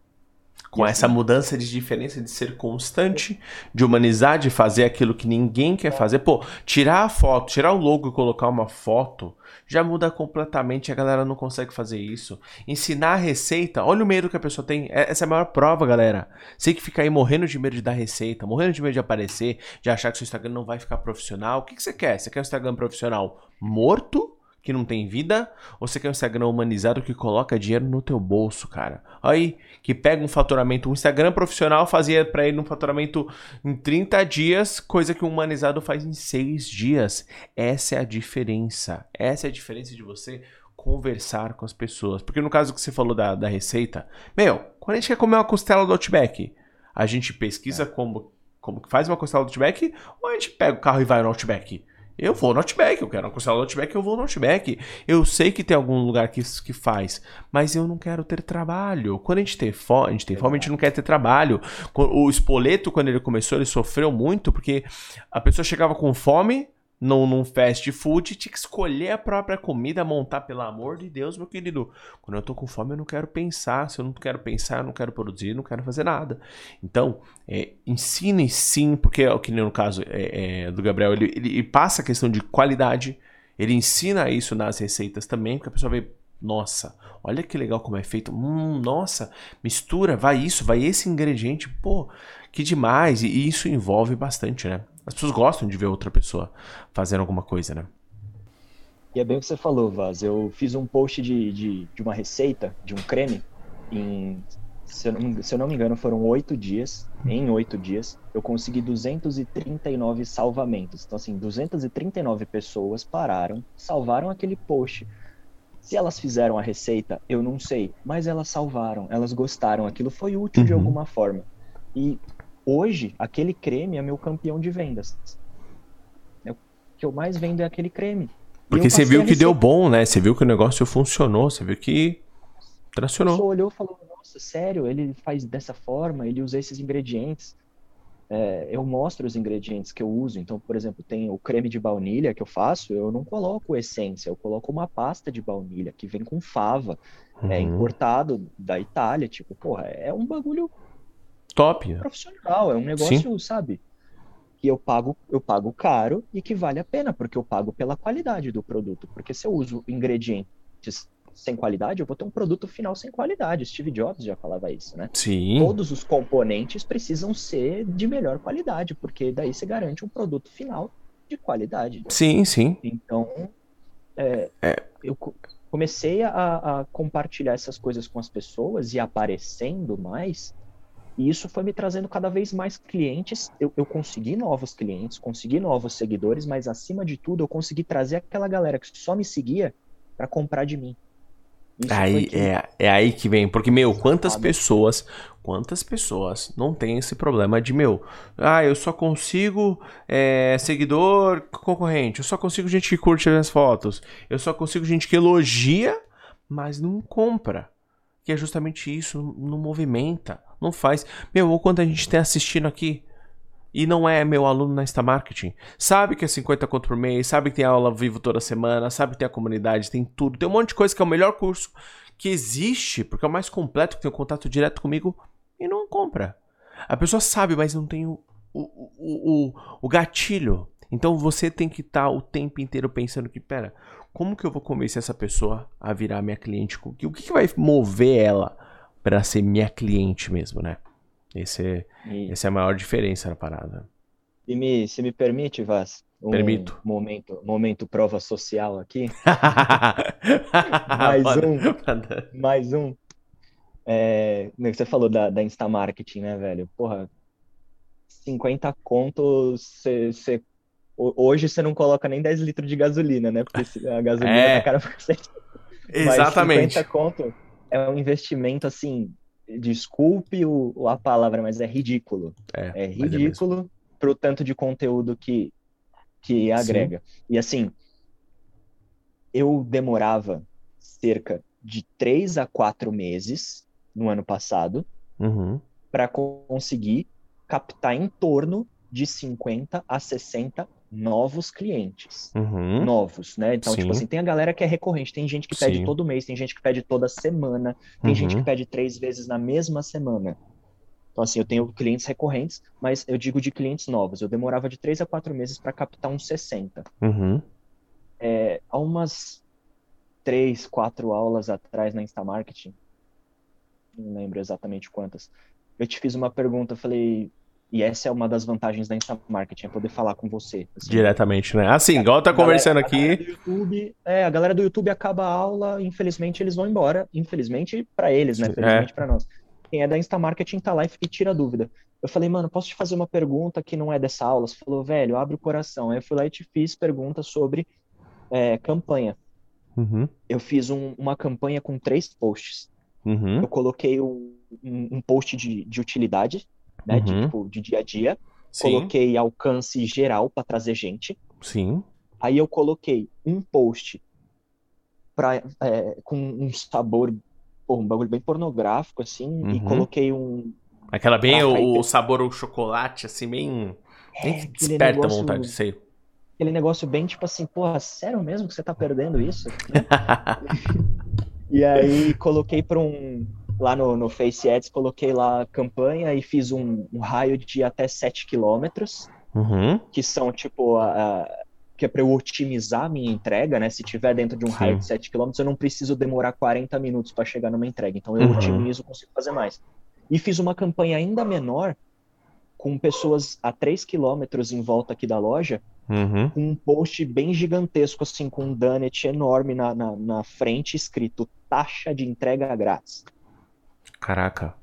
Com essa mudança de diferença de ser constante, de humanizar, de fazer aquilo que ninguém quer fazer. Pô, tirar a foto, tirar o logo e colocar uma foto, já muda completamente, a galera não consegue fazer isso. Ensinar a receita, olha o medo que a pessoa tem, essa é a maior prova, galera. Você que fica aí morrendo de medo de dar receita, morrendo de medo de aparecer, de achar que seu Instagram não vai ficar profissional. O que, que você quer? Você quer um Instagram profissional morto? Que não tem vida, ou você quer um Instagram humanizado que coloca dinheiro no teu bolso, cara? Aí, que pega um faturamento, um Instagram profissional fazia pra ele um faturamento em trinta dias, coisa que um humanizado faz em seis dias. Essa é a diferença. Essa é a diferença de você conversar com as pessoas. Porque no caso que você falou da, da receita, meu, quando a gente quer comer uma costela do Outback, a gente pesquisa é. como, como que faz uma costela do Outback, ou a gente pega o carro e vai no Outback? Eu vou no Outback, eu quero uma costela do Outback, eu vou no Outback. Eu sei que tem algum lugar que, que faz, mas eu não quero ter trabalho. Quando a gente tem fome, a gente tem fome, a gente não quer ter trabalho. O Espoleto, quando ele começou, ele sofreu muito, porque a pessoa chegava com fome num, num fast food, tinha que escolher a própria comida, montar, pelo amor de Deus, meu querido. Quando eu tô com fome, eu não quero pensar. Se eu não quero pensar, eu não quero produzir, eu não quero fazer nada. Então, é, ensine sim, porque que nem no caso é, é, do Gabriel, ele, ele passa a questão de qualidade, ele ensina isso nas receitas também, porque a pessoa vê, nossa, olha que legal como é feito, hum, nossa, mistura, vai isso, vai esse ingrediente, pô, que demais, e isso envolve bastante, né? As pessoas gostam de ver outra pessoa fazendo alguma coisa, né? E é bem o que você falou, Vaz. Eu fiz um post de, de, de uma receita, de um creme, em, se, eu não, se eu não me engano, foram oito dias. Em oito dias, eu consegui duzentos e trinta e nove salvamentos. Então, assim, duzentas e trinta e nove pessoas pararam, salvaram aquele post. Se elas fizeram a receita, eu não sei. Mas elas salvaram, elas gostaram. Aquilo foi útil, uhum, de alguma forma. E... hoje, aquele creme é meu campeão de vendas. O que eu mais vendo é aquele creme. Porque você viu que deu bom, né? Você viu que o negócio funcionou, você viu que tracionou. A pessoa olhou e falou, nossa, sério, ele faz dessa forma, ele usa esses ingredientes. É, eu mostro os ingredientes que eu uso. Então, por exemplo, tem o creme de baunilha que eu faço, eu não coloco essência, eu coloco uma pasta de baunilha que vem com fava. Uhum. É importado da Itália, tipo, porra, é um bagulho... top. É profissional, é um negócio, Sim. sabe, que eu pago, eu pago caro e que vale a pena, porque eu pago pela qualidade do produto. Porque se eu uso ingredientes sem qualidade, eu vou ter um produto final sem qualidade. Steve Jobs já falava isso, né? Sim. Todos os componentes precisam ser de melhor qualidade, porque daí você garante um produto final de qualidade. Sim, sim. Então, é, é. eu... comecei a, a compartilhar essas coisas com as pessoas e aparecendo mais... e isso foi me trazendo cada vez mais clientes, eu, eu consegui novos clientes, consegui novos seguidores, mas acima de tudo eu consegui trazer aquela galera que só me seguia para comprar de mim. Isso aí é, é aí que vem, porque, meu, quantas pessoas, quantas pessoas não tem esse problema de, meu, ah, eu só consigo é, seguidor concorrente, eu só consigo gente que curte as minhas fotos, eu só consigo gente que elogia, mas não compra. Que é justamente isso, não movimenta, não faz. Meu, ou quando a gente tem assistindo aqui e não é meu aluno na Insta Marketing, sabe que é cinquenta conto por mês, sabe que tem aula ao vivo toda semana, sabe que tem a comunidade, tem tudo, tem um monte de coisa que é o melhor curso que existe, porque é o mais completo, que tem um contato direto comigo e não compra. A pessoa sabe, mas não tem o, o, o, o, o gatilho. Então você tem que estar o tempo inteiro pensando que, pera, como que eu vou convencer essa pessoa a virar minha cliente? O que, que vai mover ela para ser minha cliente mesmo, né? Esse, e... essa é a maior diferença na parada. E me, se me permite, Vaz, um Permito. momento, momento prova social aqui. mais, um, mais um. É, você falou da, da Insta Marketing, né, velho? Porra, cinquenta conto você... hoje você não coloca nem dez litros de gasolina, né? Porque a gasolina é. tá cara pra cacete. Exatamente. Mas cinquenta conto é um investimento, assim, desculpe o, a palavra, mas é ridículo. É, é ridículo é pro tanto de conteúdo que, que agrega. Sim. E, assim, eu demorava cerca de três a quatro meses no ano passado, uhum, para conseguir captar em torno de cinquenta a sessenta novos clientes, uhum. novos, né? Então, Sim. tipo assim, tem a galera que é recorrente, tem gente que pede Sim. todo mês, tem gente que pede toda semana, tem uhum. gente que pede três vezes na mesma semana. Então, assim, eu tenho clientes recorrentes, mas eu digo de clientes novos. Eu demorava de três a quatro meses para captar uns sessenta. Uhum. É, há umas três, quatro aulas atrás na Insta Marketing, não lembro exatamente quantas, eu te fiz uma pergunta, eu falei... E essa é uma das vantagens da Insta Marketing, é poder falar com você. Assim. Diretamente, né? Assim, igual eu tô conversando a galera, aqui... A galera, do YouTube, é, a galera do YouTube acaba a aula, infelizmente eles vão embora. Infelizmente pra eles, né? Felizmente é. pra nós. Quem é da Insta Marketing tá lá e, e tira dúvida. Eu falei, mano, posso te fazer uma pergunta que não é dessa aula? Você falou, velho, abre o coração. Aí eu fui lá e te fiz pergunta sobre é, campanha. Uhum. Eu fiz um, uma campanha com três posts. Uhum. Eu coloquei um, um, um post de, de utilidade, né, uhum. de, tipo, de dia a dia. Sim. Coloquei alcance geral para trazer gente. Sim. Aí eu coloquei um post pra, é, com um sabor, pô, um bagulho bem pornográfico, assim, uhum. e coloquei um... Aquela bem, ah, o, o sabor ao chocolate, assim, bem... É, bem desperta negócio, a vontade de ser. Aquele negócio bem, tipo assim, porra, sério mesmo que você tá perdendo isso? E aí coloquei pra um... Lá no, no Face Ads, coloquei lá a campanha e fiz um, um raio de até sete quilômetros, uhum. que são, tipo, a, a, que é para eu otimizar a minha entrega, né? Se tiver dentro de um Sim. raio de sete quilômetros, eu não preciso demorar quarenta minutos para chegar numa entrega. Então, eu uhum. otimizo, consigo fazer mais. E fiz uma campanha ainda menor, com pessoas a três quilômetros em volta aqui da loja, uhum. com um post bem gigantesco, assim, com um donut enorme na, na, na frente, escrito taxa de entrega grátis. Caraca.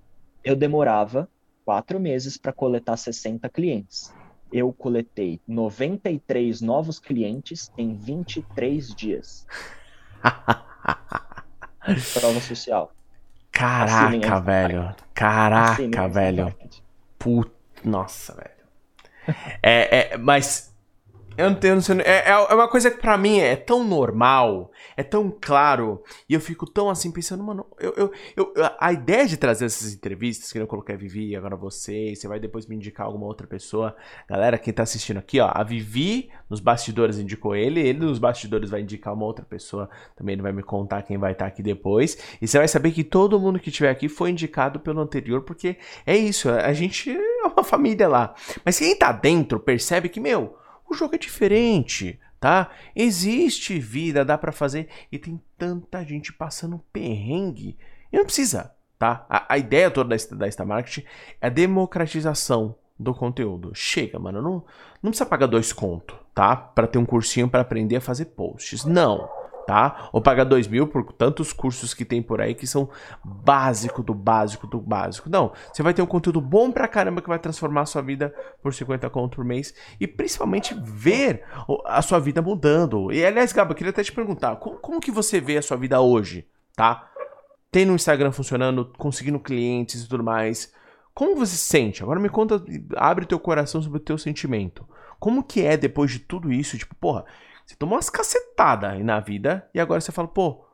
Eu demorava quatro meses para coletar sessenta clientes. Eu coletei noventa e três novos clientes em vinte e três dias. Prova social. Caraca, velho. Caraca, velho. Puta. Nossa, velho. É, é, mas... Eu não tenho, não sei, é, é uma coisa que pra mim é tão normal, é tão claro, e eu fico tão assim pensando, mano, eu, eu, eu, a ideia de trazer essas entrevistas, que eu coloquei a Vivi, agora você, você vai depois me indicar alguma outra pessoa. Galera, quem tá assistindo aqui, ó, a Vivi nos bastidores indicou ele, ele nos bastidores vai indicar uma outra pessoa, também ele vai me contar quem vai estar aqui depois, e você vai saber que todo mundo que estiver aqui foi indicado pelo anterior, porque é isso, a gente é uma família lá. Mas quem tá dentro percebe que, meu, o jogo é diferente, tá? Existe vida, dá pra fazer. E tem tanta gente passando perrengue. E não precisa, tá? A, a ideia toda da, da Insta Marketing é a democratização do conteúdo. Chega, mano. Não, não precisa pagar dois conto, tá? Pra ter um cursinho pra aprender a fazer posts. Não, tá? Ou pagar dois mil por tantos cursos que tem por aí que são básico do básico do básico. Não, você vai ter um conteúdo bom pra caramba que vai transformar a sua vida por cinquenta conto por mês e principalmente ver a sua vida mudando. E aliás, Gabo, eu queria até te perguntar, como, como que você vê a sua vida hoje, tá? Tendo o Instagram funcionando, conseguindo clientes e tudo mais, como você se sente? Agora me conta, abre teu coração sobre o teu sentimento. Como que é depois de tudo isso? Tipo, porra, você tomou umas cacetadas aí na vida e agora você fala, pô,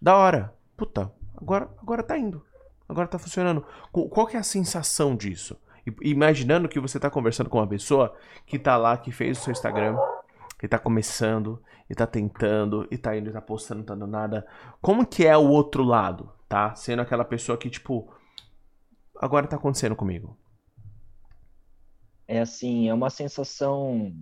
da hora. Puta, agora, agora tá indo. Agora tá funcionando. Qual que é a sensação disso? E, imaginando que você tá conversando com uma pessoa que tá lá, que fez o seu Instagram, que tá começando, e tá tentando, e tá indo, e tá postando, não tá dando nada. Como que é o outro lado, tá? Sendo aquela pessoa que, tipo, agora tá acontecendo comigo. É assim, é uma sensação...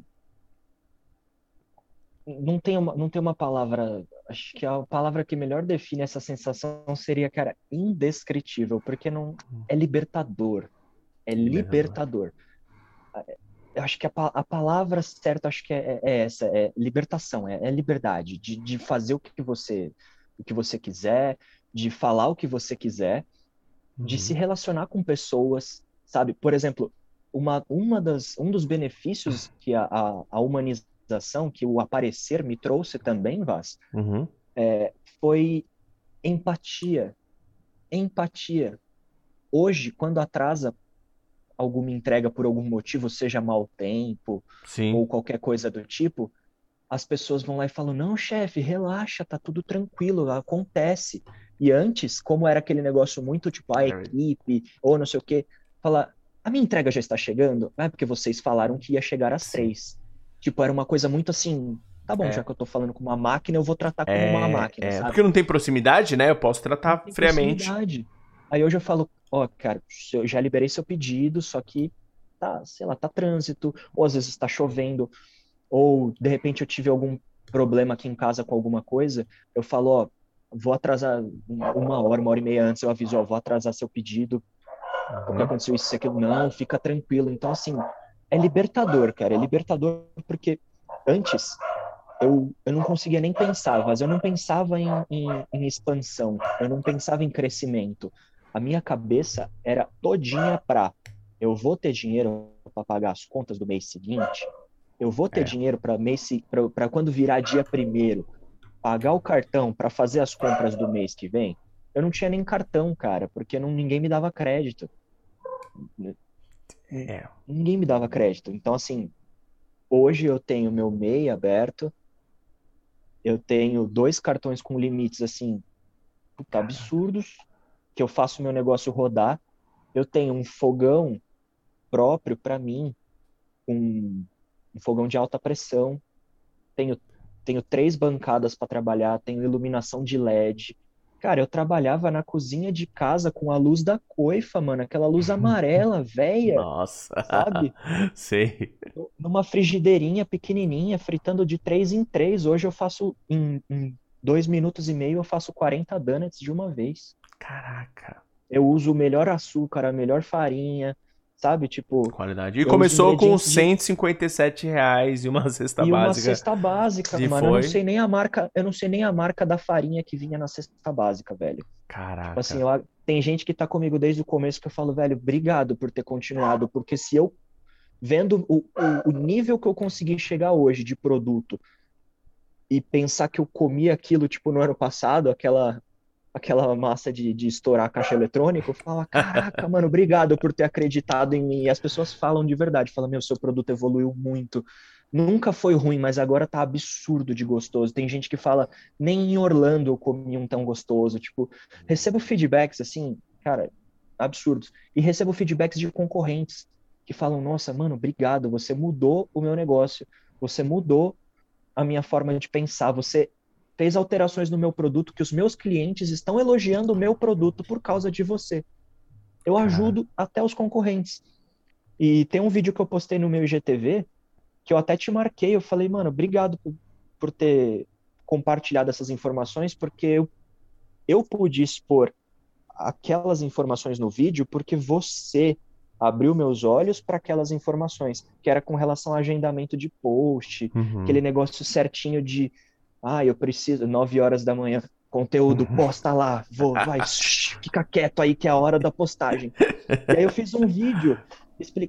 Não tem, uma, não tem uma palavra, acho que a palavra que melhor define essa sensação seria, cara, indescritível, porque não, é libertador, é libertador. Eu acho que a, a palavra certa, acho que é, é essa, é libertação, é, é liberdade de, de fazer o que você, o que você quiser, de falar o que você quiser, uhum. de se relacionar com pessoas, sabe? Por exemplo, uma, uma das, um dos benefícios que a, a, a humanização, que o aparecer me trouxe também, Vaz, uhum. é, foi empatia. Empatia. Hoje, quando atrasa alguma entrega por algum motivo, seja mau tempo Sim. ou qualquer coisa do tipo, as pessoas vão lá e falam, não, chefe, relaxa, tá tudo tranquilo, acontece. E antes, como era aquele negócio muito tipo, a equipe, ou não sei o quê, falar, a minha entrega já está chegando? É porque vocês falaram que ia chegar às Sim. três. Tipo, era uma coisa muito assim... Tá bom, é. já que eu tô falando com uma máquina, eu vou tratar como é, uma máquina, é. sabe? Porque não tem proximidade, né? Eu posso tratar não friamente. Proximidade. Aí hoje eu falo, ó, cara, eu já liberei seu pedido, só que tá, sei lá, tá trânsito, ou às vezes tá chovendo, ou de repente eu tive algum problema aqui em casa com alguma coisa, eu falo, ó, vou atrasar uma, uma hora, uma hora e meia antes, eu aviso, ó, vou atrasar seu pedido, uhum. porque aconteceu isso, isso, aquilo, não, fica tranquilo. Então, assim, é libertador, cara, é libertador, porque antes... Eu, eu não conseguia nem pensar, mas eu não pensava em, em, em expansão, eu não pensava em crescimento. A minha cabeça era todinha pra, eu vou ter dinheiro para pagar as contas do mês seguinte, eu vou ter é. dinheiro para mês para quando virar dia primeiro, pagar o cartão para fazer as compras do mês que vem. Eu não tinha nem cartão, cara, porque não, ninguém me dava crédito. É. Ninguém me dava crédito. Então, assim, hoje eu tenho meu M E I aberto, eu tenho dois cartões com limites, assim, puta, absurdos, que eu faço meu negócio rodar. Eu tenho um fogão próprio para mim, um, um fogão de alta pressão. Tenho, tenho três bancadas para trabalhar, tenho iluminação de L E D. Cara, eu trabalhava na cozinha de casa com a luz da coifa, mano. Aquela luz amarela, velha. Nossa. Sabe? Sei. Numa frigideirinha pequenininha, fritando de três em três. Hoje eu faço, em, em dois minutos e meio, eu faço quarenta donuts de uma vez. Caraca. Eu uso o melhor açúcar, a melhor farinha, sabe? Tipo... Qualidade. E começou com cento e cinquenta e sete reais e uma cesta e básica. E uma cesta básica, e mano. Foi... Eu não sei nem a marca, eu não sei nem a marca da farinha que vinha na cesta básica, velho. Caraca. Tipo assim, eu, tem gente que tá comigo desde o começo que eu falo, velho, obrigado por ter continuado, porque se eu, vendo o, o, o nível que eu consegui chegar hoje de produto e pensar que eu comi aquilo, tipo, no ano passado, aquela... aquela massa de, de estourar a caixa eletrônica, eu falo, caraca, mano, obrigado por ter acreditado em mim. E as pessoas falam de verdade, falam, meu, seu produto evoluiu muito. Nunca foi ruim, mas agora tá absurdo de gostoso. Tem gente que fala, nem em Orlando eu comi um tão gostoso. Tipo, recebo feedbacks, assim, cara, absurdos. E recebo feedbacks de concorrentes que falam, nossa, mano, obrigado, você mudou o meu negócio, você mudou a minha forma de pensar, você... fez alterações no meu produto, que os meus clientes estão elogiando o meu produto por causa de você. Eu ajudo ah. até os concorrentes. E tem um vídeo que eu postei no meu I G T V, que eu até te marquei, eu falei, mano, obrigado por, por ter compartilhado essas informações, porque eu, eu pude expor aquelas informações no vídeo, porque você abriu meus olhos para aquelas informações, que era com relação ao agendamento de post, uhum. aquele negócio certinho de ah, eu preciso, nove horas da manhã, conteúdo, posta lá, vou, vai, shh, fica quieto aí que é a hora da postagem. E aí eu fiz um vídeo,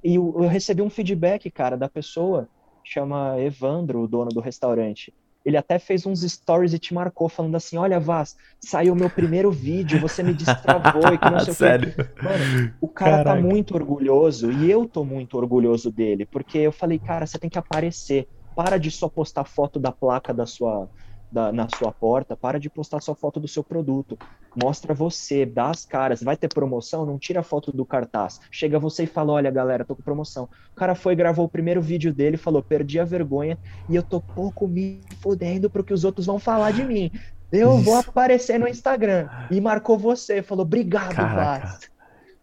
e eu recebi um feedback, cara, da pessoa, chama Evandro, o dono do restaurante. Ele até fez uns stories e te marcou, falando assim, olha, Vaz, saiu o meu primeiro vídeo, você me destravou e que não sei Sério? o que. Mano, o cara Caraca. tá muito orgulhoso, e eu tô muito orgulhoso dele, porque eu falei, cara, você tem que aparecer. Para de só postar foto da placa da sua, da, na sua porta, para de postar só foto do seu produto. Mostra você, dá as caras. Vai ter promoção? Não tira foto do cartaz. Chega você e fala, olha galera, tô com promoção. O cara foi, gravou o primeiro vídeo dele, falou, perdi a vergonha e eu tô pouco me fodendo pro que os outros vão falar de mim. Eu Isso. vou aparecer no Instagram. E marcou você, falou, obrigado, Vaz.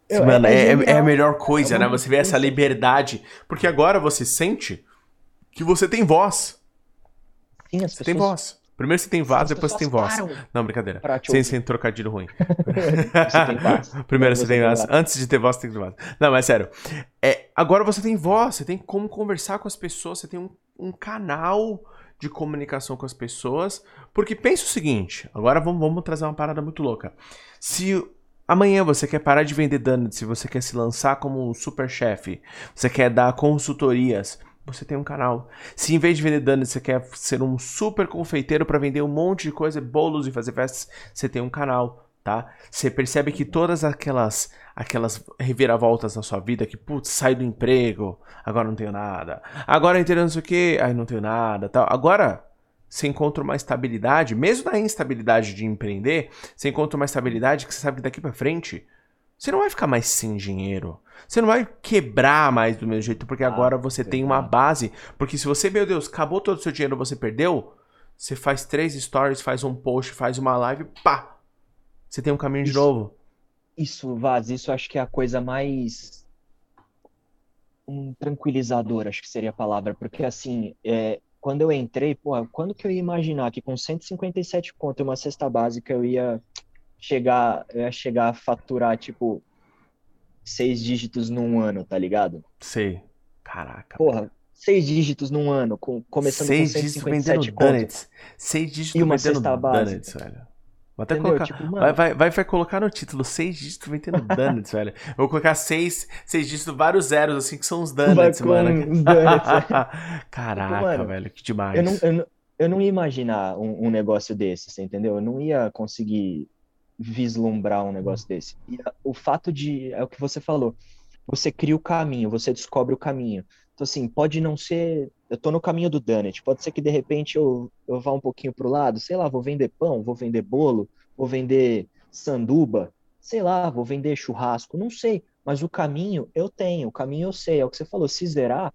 Eu, Mano, é, é, é a melhor coisa, é né? Você vê essa liberdade. Porque agora você sente... que você tem voz. Sim, as você pessoas... tem voz. Primeiro você tem voz, depois você tem voz. Não, brincadeira. Sem, sem trocadilho ruim. Você tem voz. Primeiro você, você tem voz. voz. Antes de ter voz, você tem voz. Não, mas sério. É, agora você tem voz, você tem como conversar com as pessoas, você tem um, um canal de comunicação com as pessoas. Porque pensa o seguinte, agora vamos, vamos trazer uma parada muito louca. Se... amanhã você quer parar de vender donuts, se você quer se lançar como um super chefe, você quer dar consultorias... você tem um canal. Se em vez de vender donuts você quer ser um super confeiteiro para vender um monte de coisa, bolos e fazer festas, você tem um canal, tá? Você percebe que todas aquelas aquelas reviravoltas na sua vida, que putz, saio do emprego, agora não tenho nada, agora entrei não sei o que, aí não tenho nada, tal. Agora você encontra uma estabilidade, mesmo na instabilidade de empreender, você encontra uma estabilidade que você sabe que daqui para frente Você não vai ficar mais sem dinheiro. Você não vai quebrar mais do mesmo jeito, porque ah, agora você tem uma base. Porque se você, meu Deus, acabou todo o seu dinheiro, você perdeu, você faz três stories, faz um post, faz uma live, pá! Você tem um caminho isso, de novo. Isso, Vaz, isso acho que é a coisa mais um tranquilizador, acho que seria a palavra. Porque assim, é, quando eu entrei, porra, quando que eu ia imaginar que com cento e cinquenta e sete conto e uma cesta básica eu ia chegar, eu ia chegar a faturar, tipo, seis dígitos num ano, tá ligado? Sei. Caraca. Porra, seis dígitos num ano, com, começando seis com cento e cinquenta e sete conto. Seis dígitos e uma cesta básica. Velho. Vou até colocar, tipo, vai, vai, vai, vai colocar no título seis dígitos vendendo donuts, velho. Eu vou colocar seis, seis dígitos, vários zeros, assim, que são os donuts, mano. Os donuts, caraca, tipo, mano, velho, que demais. Eu não, eu não, eu não ia imaginar um, um negócio desse, você entendeu? Eu não ia conseguir vislumbrar um negócio desse. E o fato de, é o que você falou, você cria o caminho, você descobre o caminho. Então, assim, pode não ser... Eu tô no caminho do donut. Pode ser que, de repente, eu, eu vá um pouquinho pro lado. Sei lá, vou vender pão, vou vender bolo, vou vender sanduba. Sei lá, vou vender churrasco. Não sei. Mas o caminho eu tenho. O caminho eu sei. É o que você falou. Se zerar,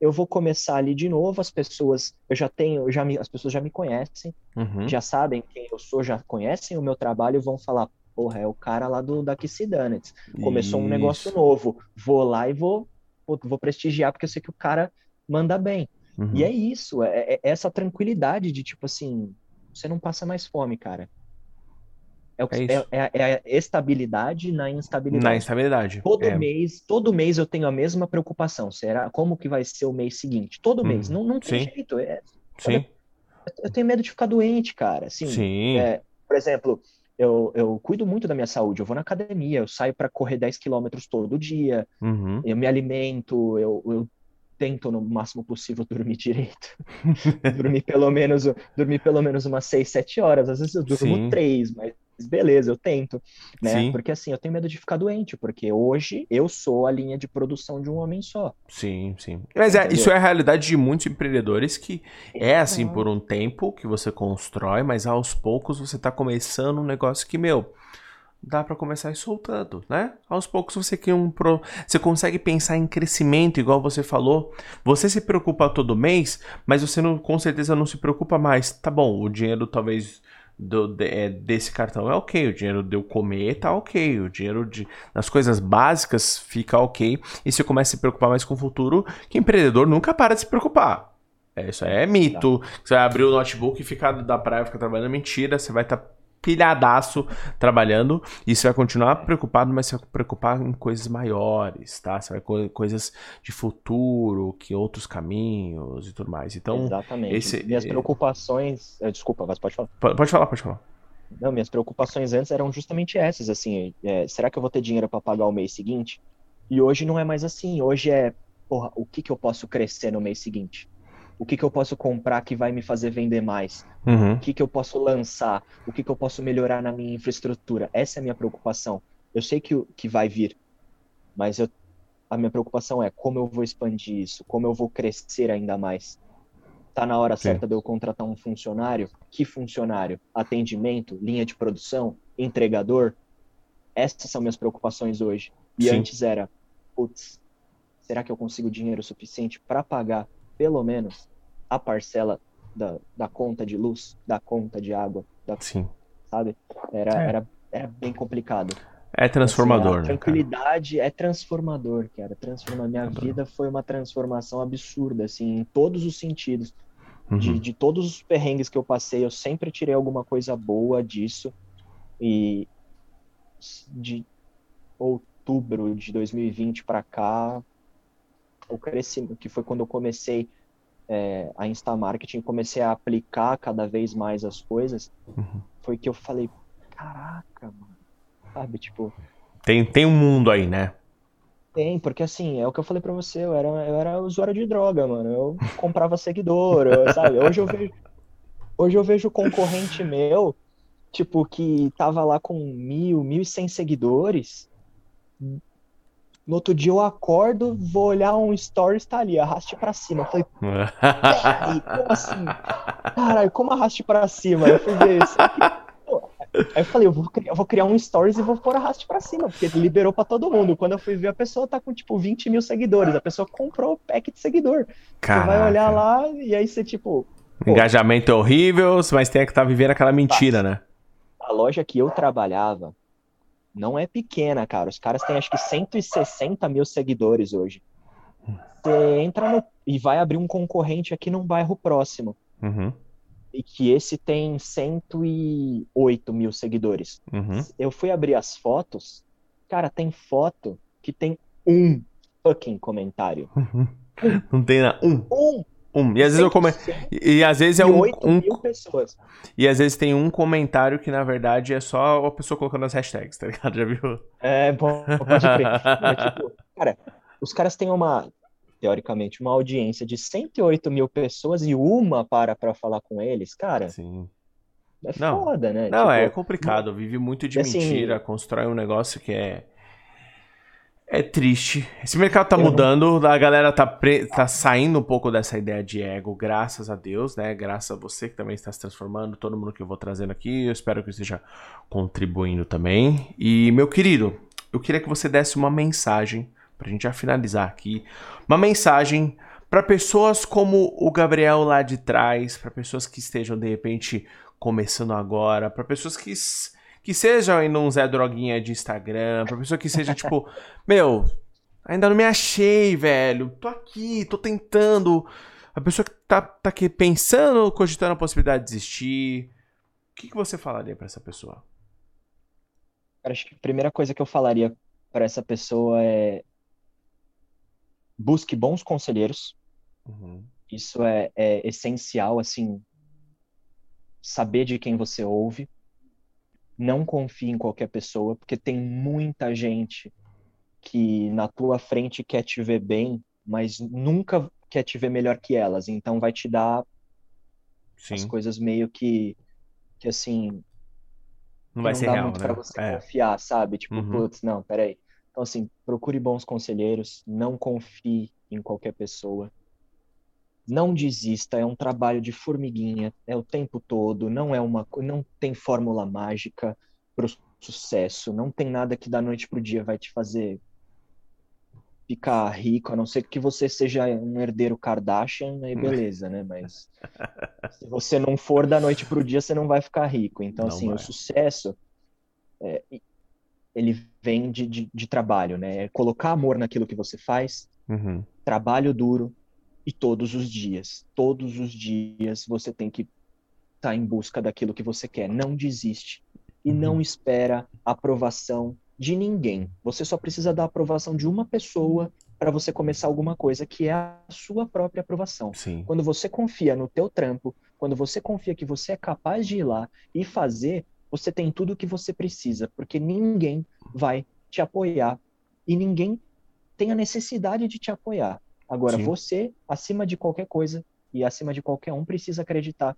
eu vou começar ali de novo. As pessoas... Eu já tenho... Já me, as pessoas já me conhecem. Uhum. Já sabem quem eu sou. Já conhecem o meu trabalho. Vão falar, porra, é o cara lá do, da Kissy Donuts. Começou Isso. um negócio novo. Vou lá e vou, vou, vou prestigiar. Porque eu sei que o cara manda bem. Uhum. E é isso, é, é essa tranquilidade de tipo assim, você não passa mais fome, cara. É, o que, é, é, é a estabilidade na instabilidade. Na instabilidade. Todo é. mês, todo mês eu tenho a mesma preocupação. Será como que vai ser o mês seguinte? Todo uhum. mês, não, não tem Sim. jeito. É, Sim. Eu, eu tenho medo de ficar doente, cara. Assim, Sim. É, por exemplo, eu, eu cuido muito da minha saúde, eu vou na academia, eu saio pra correr dez quilômetros todo dia, uhum. eu me alimento, eu, eu tento no máximo possível dormir direito. dormir, pelo menos, dormir pelo menos umas seis, sete horas. Às vezes eu durmo Sim. três, mas beleza, eu tento. Né? Sim. Porque assim, eu tenho medo de ficar doente, porque hoje eu sou a linha de produção de um homem só. Sim, sim. Mas é, isso é a realidade de muitos empreendedores que é assim por um tempo que você constrói, mas aos poucos você tá começando um negócio que, meu... dá pra começar ir soltando, né? Aos poucos você cria um... Pro... Você consegue pensar em crescimento, igual você falou. Você se preocupa todo mês, mas você não, com certeza não se preocupa mais. Tá bom, o dinheiro talvez do, de, desse cartão é ok, o dinheiro de eu comer tá ok, o dinheiro de, das coisas básicas fica ok, e você começa a se preocupar mais com o futuro, que empreendedor nunca para de se preocupar. É, isso aí é mito. Você vai abrir o notebook e ficar da praia, ficar trabalhando, mentira, você vai estar... Tá pilhadaço trabalhando, e você vai continuar preocupado, mas você vai preocupar em coisas maiores, tá? Você vai co- coisas de futuro, que outros caminhos e tudo mais. Então, exatamente. Esse, minhas é... preocupações... Desculpa, mas pode falar. Pode, pode falar, pode falar. Não, minhas preocupações antes eram justamente essas, assim, é, será que eu vou ter dinheiro para pagar o mês seguinte? E hoje não é mais assim, hoje é, porra, o que que eu posso crescer no mês seguinte? O que que eu posso comprar que vai me fazer vender mais? Uhum. O que que eu posso lançar? O que que eu posso melhorar na minha infraestrutura? Essa é a minha preocupação. Eu sei que, que vai vir, mas eu, a minha preocupação é como eu vou expandir isso, como eu vou crescer ainda mais. Tá na hora Sim. certa de eu contratar um funcionário? Que funcionário? Atendimento? Linha de produção? Entregador? Essas são minhas preocupações hoje. E Sim. antes era, putz, será que eu consigo dinheiro suficiente para pagar pelo menos a parcela da, da conta de luz, da conta de água, da, Sim. sabe? Era, é. era, era bem complicado. É transformador. Assim, a tranquilidade, né, é transformador, cara. Transforma... Minha Adoro. vida foi uma transformação absurda, assim, em todos os sentidos. Uhum. De, de todos os perrengues que eu passei, eu sempre tirei alguma coisa boa disso. E de outubro de dois mil e vinte pra cá... o crescimento, que foi quando eu comecei é, a Insta Marketing, comecei a aplicar cada vez mais as coisas, uhum. foi que eu falei, caraca, mano, sabe, tipo... Tem, tem um mundo aí, né? Tem, porque assim, é o que eu falei pra você, eu era, eu era usuário de droga, mano, eu comprava seguidor, eu, sabe, hoje eu vejo, hoje eu vejo concorrente meu, tipo, que tava lá com mil, mil e cem seguidores... No outro dia eu acordo, vou olhar um stories, tá ali, arraste pra cima. Eu falei, peraí, como assim? Caralho, como arraste pra cima? Eu fui ver isso. Aí eu falei, eu vou criar, eu vou criar um stories e vou pôr arraste pra cima, porque liberou pra todo mundo. Quando eu fui ver, a pessoa tá com, tipo, vinte mil seguidores. A pessoa comprou o pack de seguidor. Caraca. Você vai olhar lá e aí você, tipo... Pô, engajamento é horrível, mas tem que estar tá vivendo aquela mentira, né? A loja que eu trabalhava não é pequena, cara. Os caras têm, acho que, cento e sessenta mil seguidores hoje. Você entra no... e vai abrir um concorrente aqui num bairro próximo. Uhum. E que esse tem cento e oito mil seguidores. Uhum. Eu fui abrir as fotos, cara, tem foto que tem um fucking comentário. Uhum. Não tem nada. Um. Um. Um. E às vezes eu comento. E às vezes é um. oito mil pessoas. E às vezes tem um comentário que, na verdade, é só a pessoa colocando as hashtags, tá ligado? Já viu? É, bom, pode crer. Mas, tipo, cara, os caras têm uma. Teoricamente, uma audiência de cento e oito mil pessoas e uma para pra falar com eles, cara. Sim. É foda, não, né? Não, tipo, é complicado. Não... Vive muito de assim, mentira, constrói um negócio que é. É triste. Esse mercado tá mudando, não... a galera tá, pre... tá saindo um pouco dessa ideia de ego, graças a Deus, né? Graças a você que também está se transformando, todo mundo que eu vou trazendo aqui, eu espero que eu esteja contribuindo também. E, meu querido, eu queria que você desse uma mensagem pra gente já finalizar aqui, uma mensagem para pessoas como o Gabriel lá de trás, para pessoas que estejam, de repente, começando agora, para pessoas que, que sejam ainda um Zé Droguinha de Instagram, para pessoa que seja, tipo, meu, ainda não me achei, velho, tô aqui, tô tentando, a pessoa que tá, tá aqui pensando, cogitando a possibilidade de desistir, o que, que você falaria para essa pessoa? Acho que a primeira coisa que eu falaria para essa pessoa é busque bons conselheiros. Uhum. Isso é, é essencial, assim, saber de quem você ouve. Não confie em qualquer pessoa, porque tem muita gente que na tua frente quer te ver bem, mas nunca quer te ver melhor que elas. Então vai te dar Sim. as coisas meio que, que assim, não vai não ser dá real, muito né? pra você é. confiar, sabe? Tipo, uhum. putz, não, peraí. Então, assim, procure bons conselheiros, não confie em qualquer pessoa, não desista, é um trabalho de formiguinha, é o tempo todo, não, é uma, não tem fórmula mágica para o sucesso, não tem nada que da noite para o dia vai te fazer ficar rico, a não ser que você seja um herdeiro Kardashian, aí beleza, né? Mas se você não for da noite para o dia, você não vai ficar rico. Então, não assim, vai. O sucesso... É, ele vem de, de, de trabalho, né? É colocar amor naquilo que você faz, uhum. trabalho duro e todos os dias. Todos os dias você tem que estar tá em busca daquilo que você quer. Não desiste e uhum. não espera aprovação de ninguém. Você só precisa da aprovação de uma pessoa para você começar alguma coisa que é a sua própria aprovação. Sim. Quando você confia no teu trampo, quando você confia que você é capaz de ir lá e fazer... Você tem tudo o que você precisa, porque ninguém vai te apoiar e ninguém tem a necessidade de te apoiar. Agora, Sim. você, acima de qualquer coisa e acima de qualquer um, precisa acreditar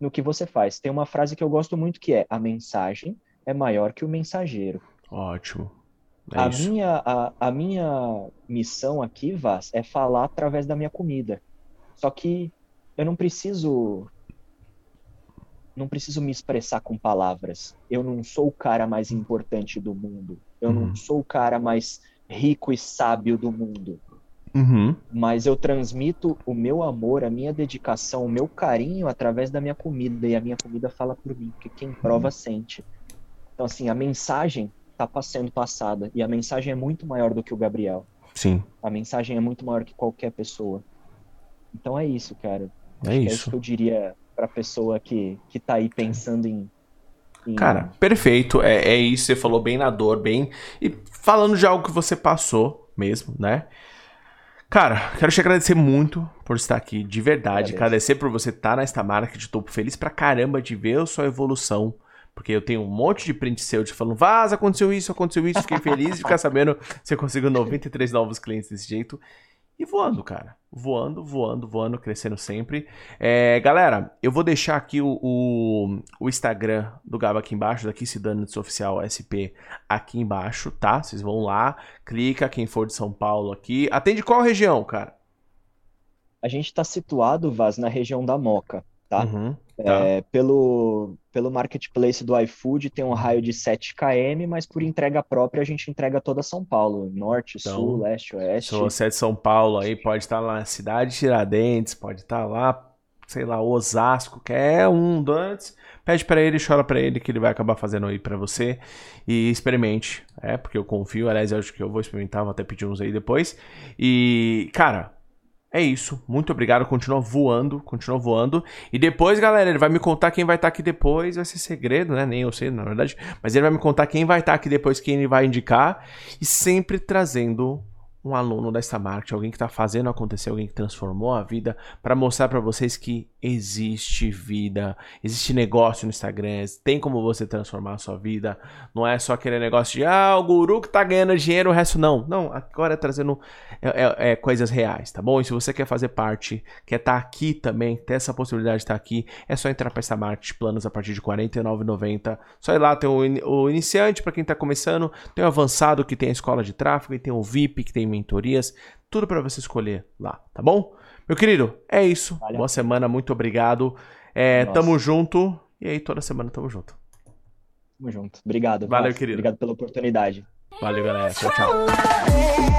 no que você faz. Tem uma frase que eu gosto muito que é: a mensagem é maior que o mensageiro. Ótimo. É a, minha, a, a minha missão aqui, Vaz, é falar através da minha comida. Só que eu não preciso... Não preciso me expressar com palavras. Eu não sou o cara mais importante do mundo. Eu uhum. não sou o cara mais rico e sábio do mundo. Uhum. Mas eu transmito o meu amor, a minha dedicação, o meu carinho através da minha comida. E a minha comida fala por mim, porque quem prova uhum. sente. Então, assim, a mensagem tá sendo passada. E a mensagem é muito maior do que o Gabriel. Sim. A mensagem é muito maior que qualquer pessoa. Então é isso, cara. É, Acho isso. Que é isso que eu diria... Pra pessoa que, que tá aí pensando em... em... Cara, perfeito. É, é isso, você falou bem na dor, bem... E falando de algo que você passou mesmo, né? Cara, quero te agradecer muito por estar aqui, de verdade. Agradeço. Agradecer por você estar na Insta Market. Tô feliz pra caramba de ver a sua evolução. Porque eu tenho um monte de print seu te falando, Vaz, aconteceu isso, aconteceu isso. Fiquei feliz de ficar sabendo se eu consigo noventa e três novos clientes desse jeito. E voando, cara. Voando, voando, voando, crescendo sempre. É, galera, eu vou deixar aqui o, o, o Instagram do Gabo aqui embaixo, da Kissy Donuts Oficial S P aqui embaixo, tá? Vocês vão lá, clica, quem for de São Paulo aqui. Atende qual região, cara? A gente tá situado, Vaz, na região da Moca, tá? Uhum. Tá. É, pelo, pelo marketplace do iFood tem um raio de sete quilômetros, mas por entrega própria a gente entrega toda São Paulo, norte, então, sul, leste, oeste. Se você é de São Paulo aí, pode estar lá na cidade de Tiradentes, pode estar lá, sei lá, Osasco, quer um Donuts, pede pra ele, chora pra ele que ele vai acabar fazendo aí pra você e experimente, é, porque eu confio, aliás, eu acho que eu vou experimentar, vou até pedir uns aí depois e, cara... É isso, muito obrigado, continua voando, continua voando, e depois, galera, ele vai me contar quem vai estar aqui depois, vai ser segredo, né, nem eu sei, na verdade, mas ele vai me contar quem vai estar aqui depois, quem ele vai indicar, e sempre trazendo um aluno da Star Market, alguém que está fazendo acontecer, alguém que transformou a vida, para mostrar para vocês que existe vida, existe negócio no Instagram, tem como você transformar a sua vida, não é só aquele negócio de, ah, o guru que tá ganhando dinheiro, o resto não. Não, agora é trazendo é, é, é, coisas reais, tá bom? E se você quer fazer parte, quer estar tá aqui também, ter essa possibilidade de estar tá aqui, é só entrar para Star Market, planos a partir de quarenta e nove reais e noventa centavos, só ir lá, tem o, in, o iniciante para quem tá começando, tem o avançado que tem a escola de tráfego, e tem o V I P que tem mentorias, tudo para você escolher lá, tá bom? Meu querido, é isso. Valeu. Boa semana, muito obrigado. É, tamo junto. E aí, toda semana tamo junto. Tamo junto. Obrigado. Valeu, Vaz. Querido. Obrigado pela oportunidade. Valeu, galera. Tchau, tchau.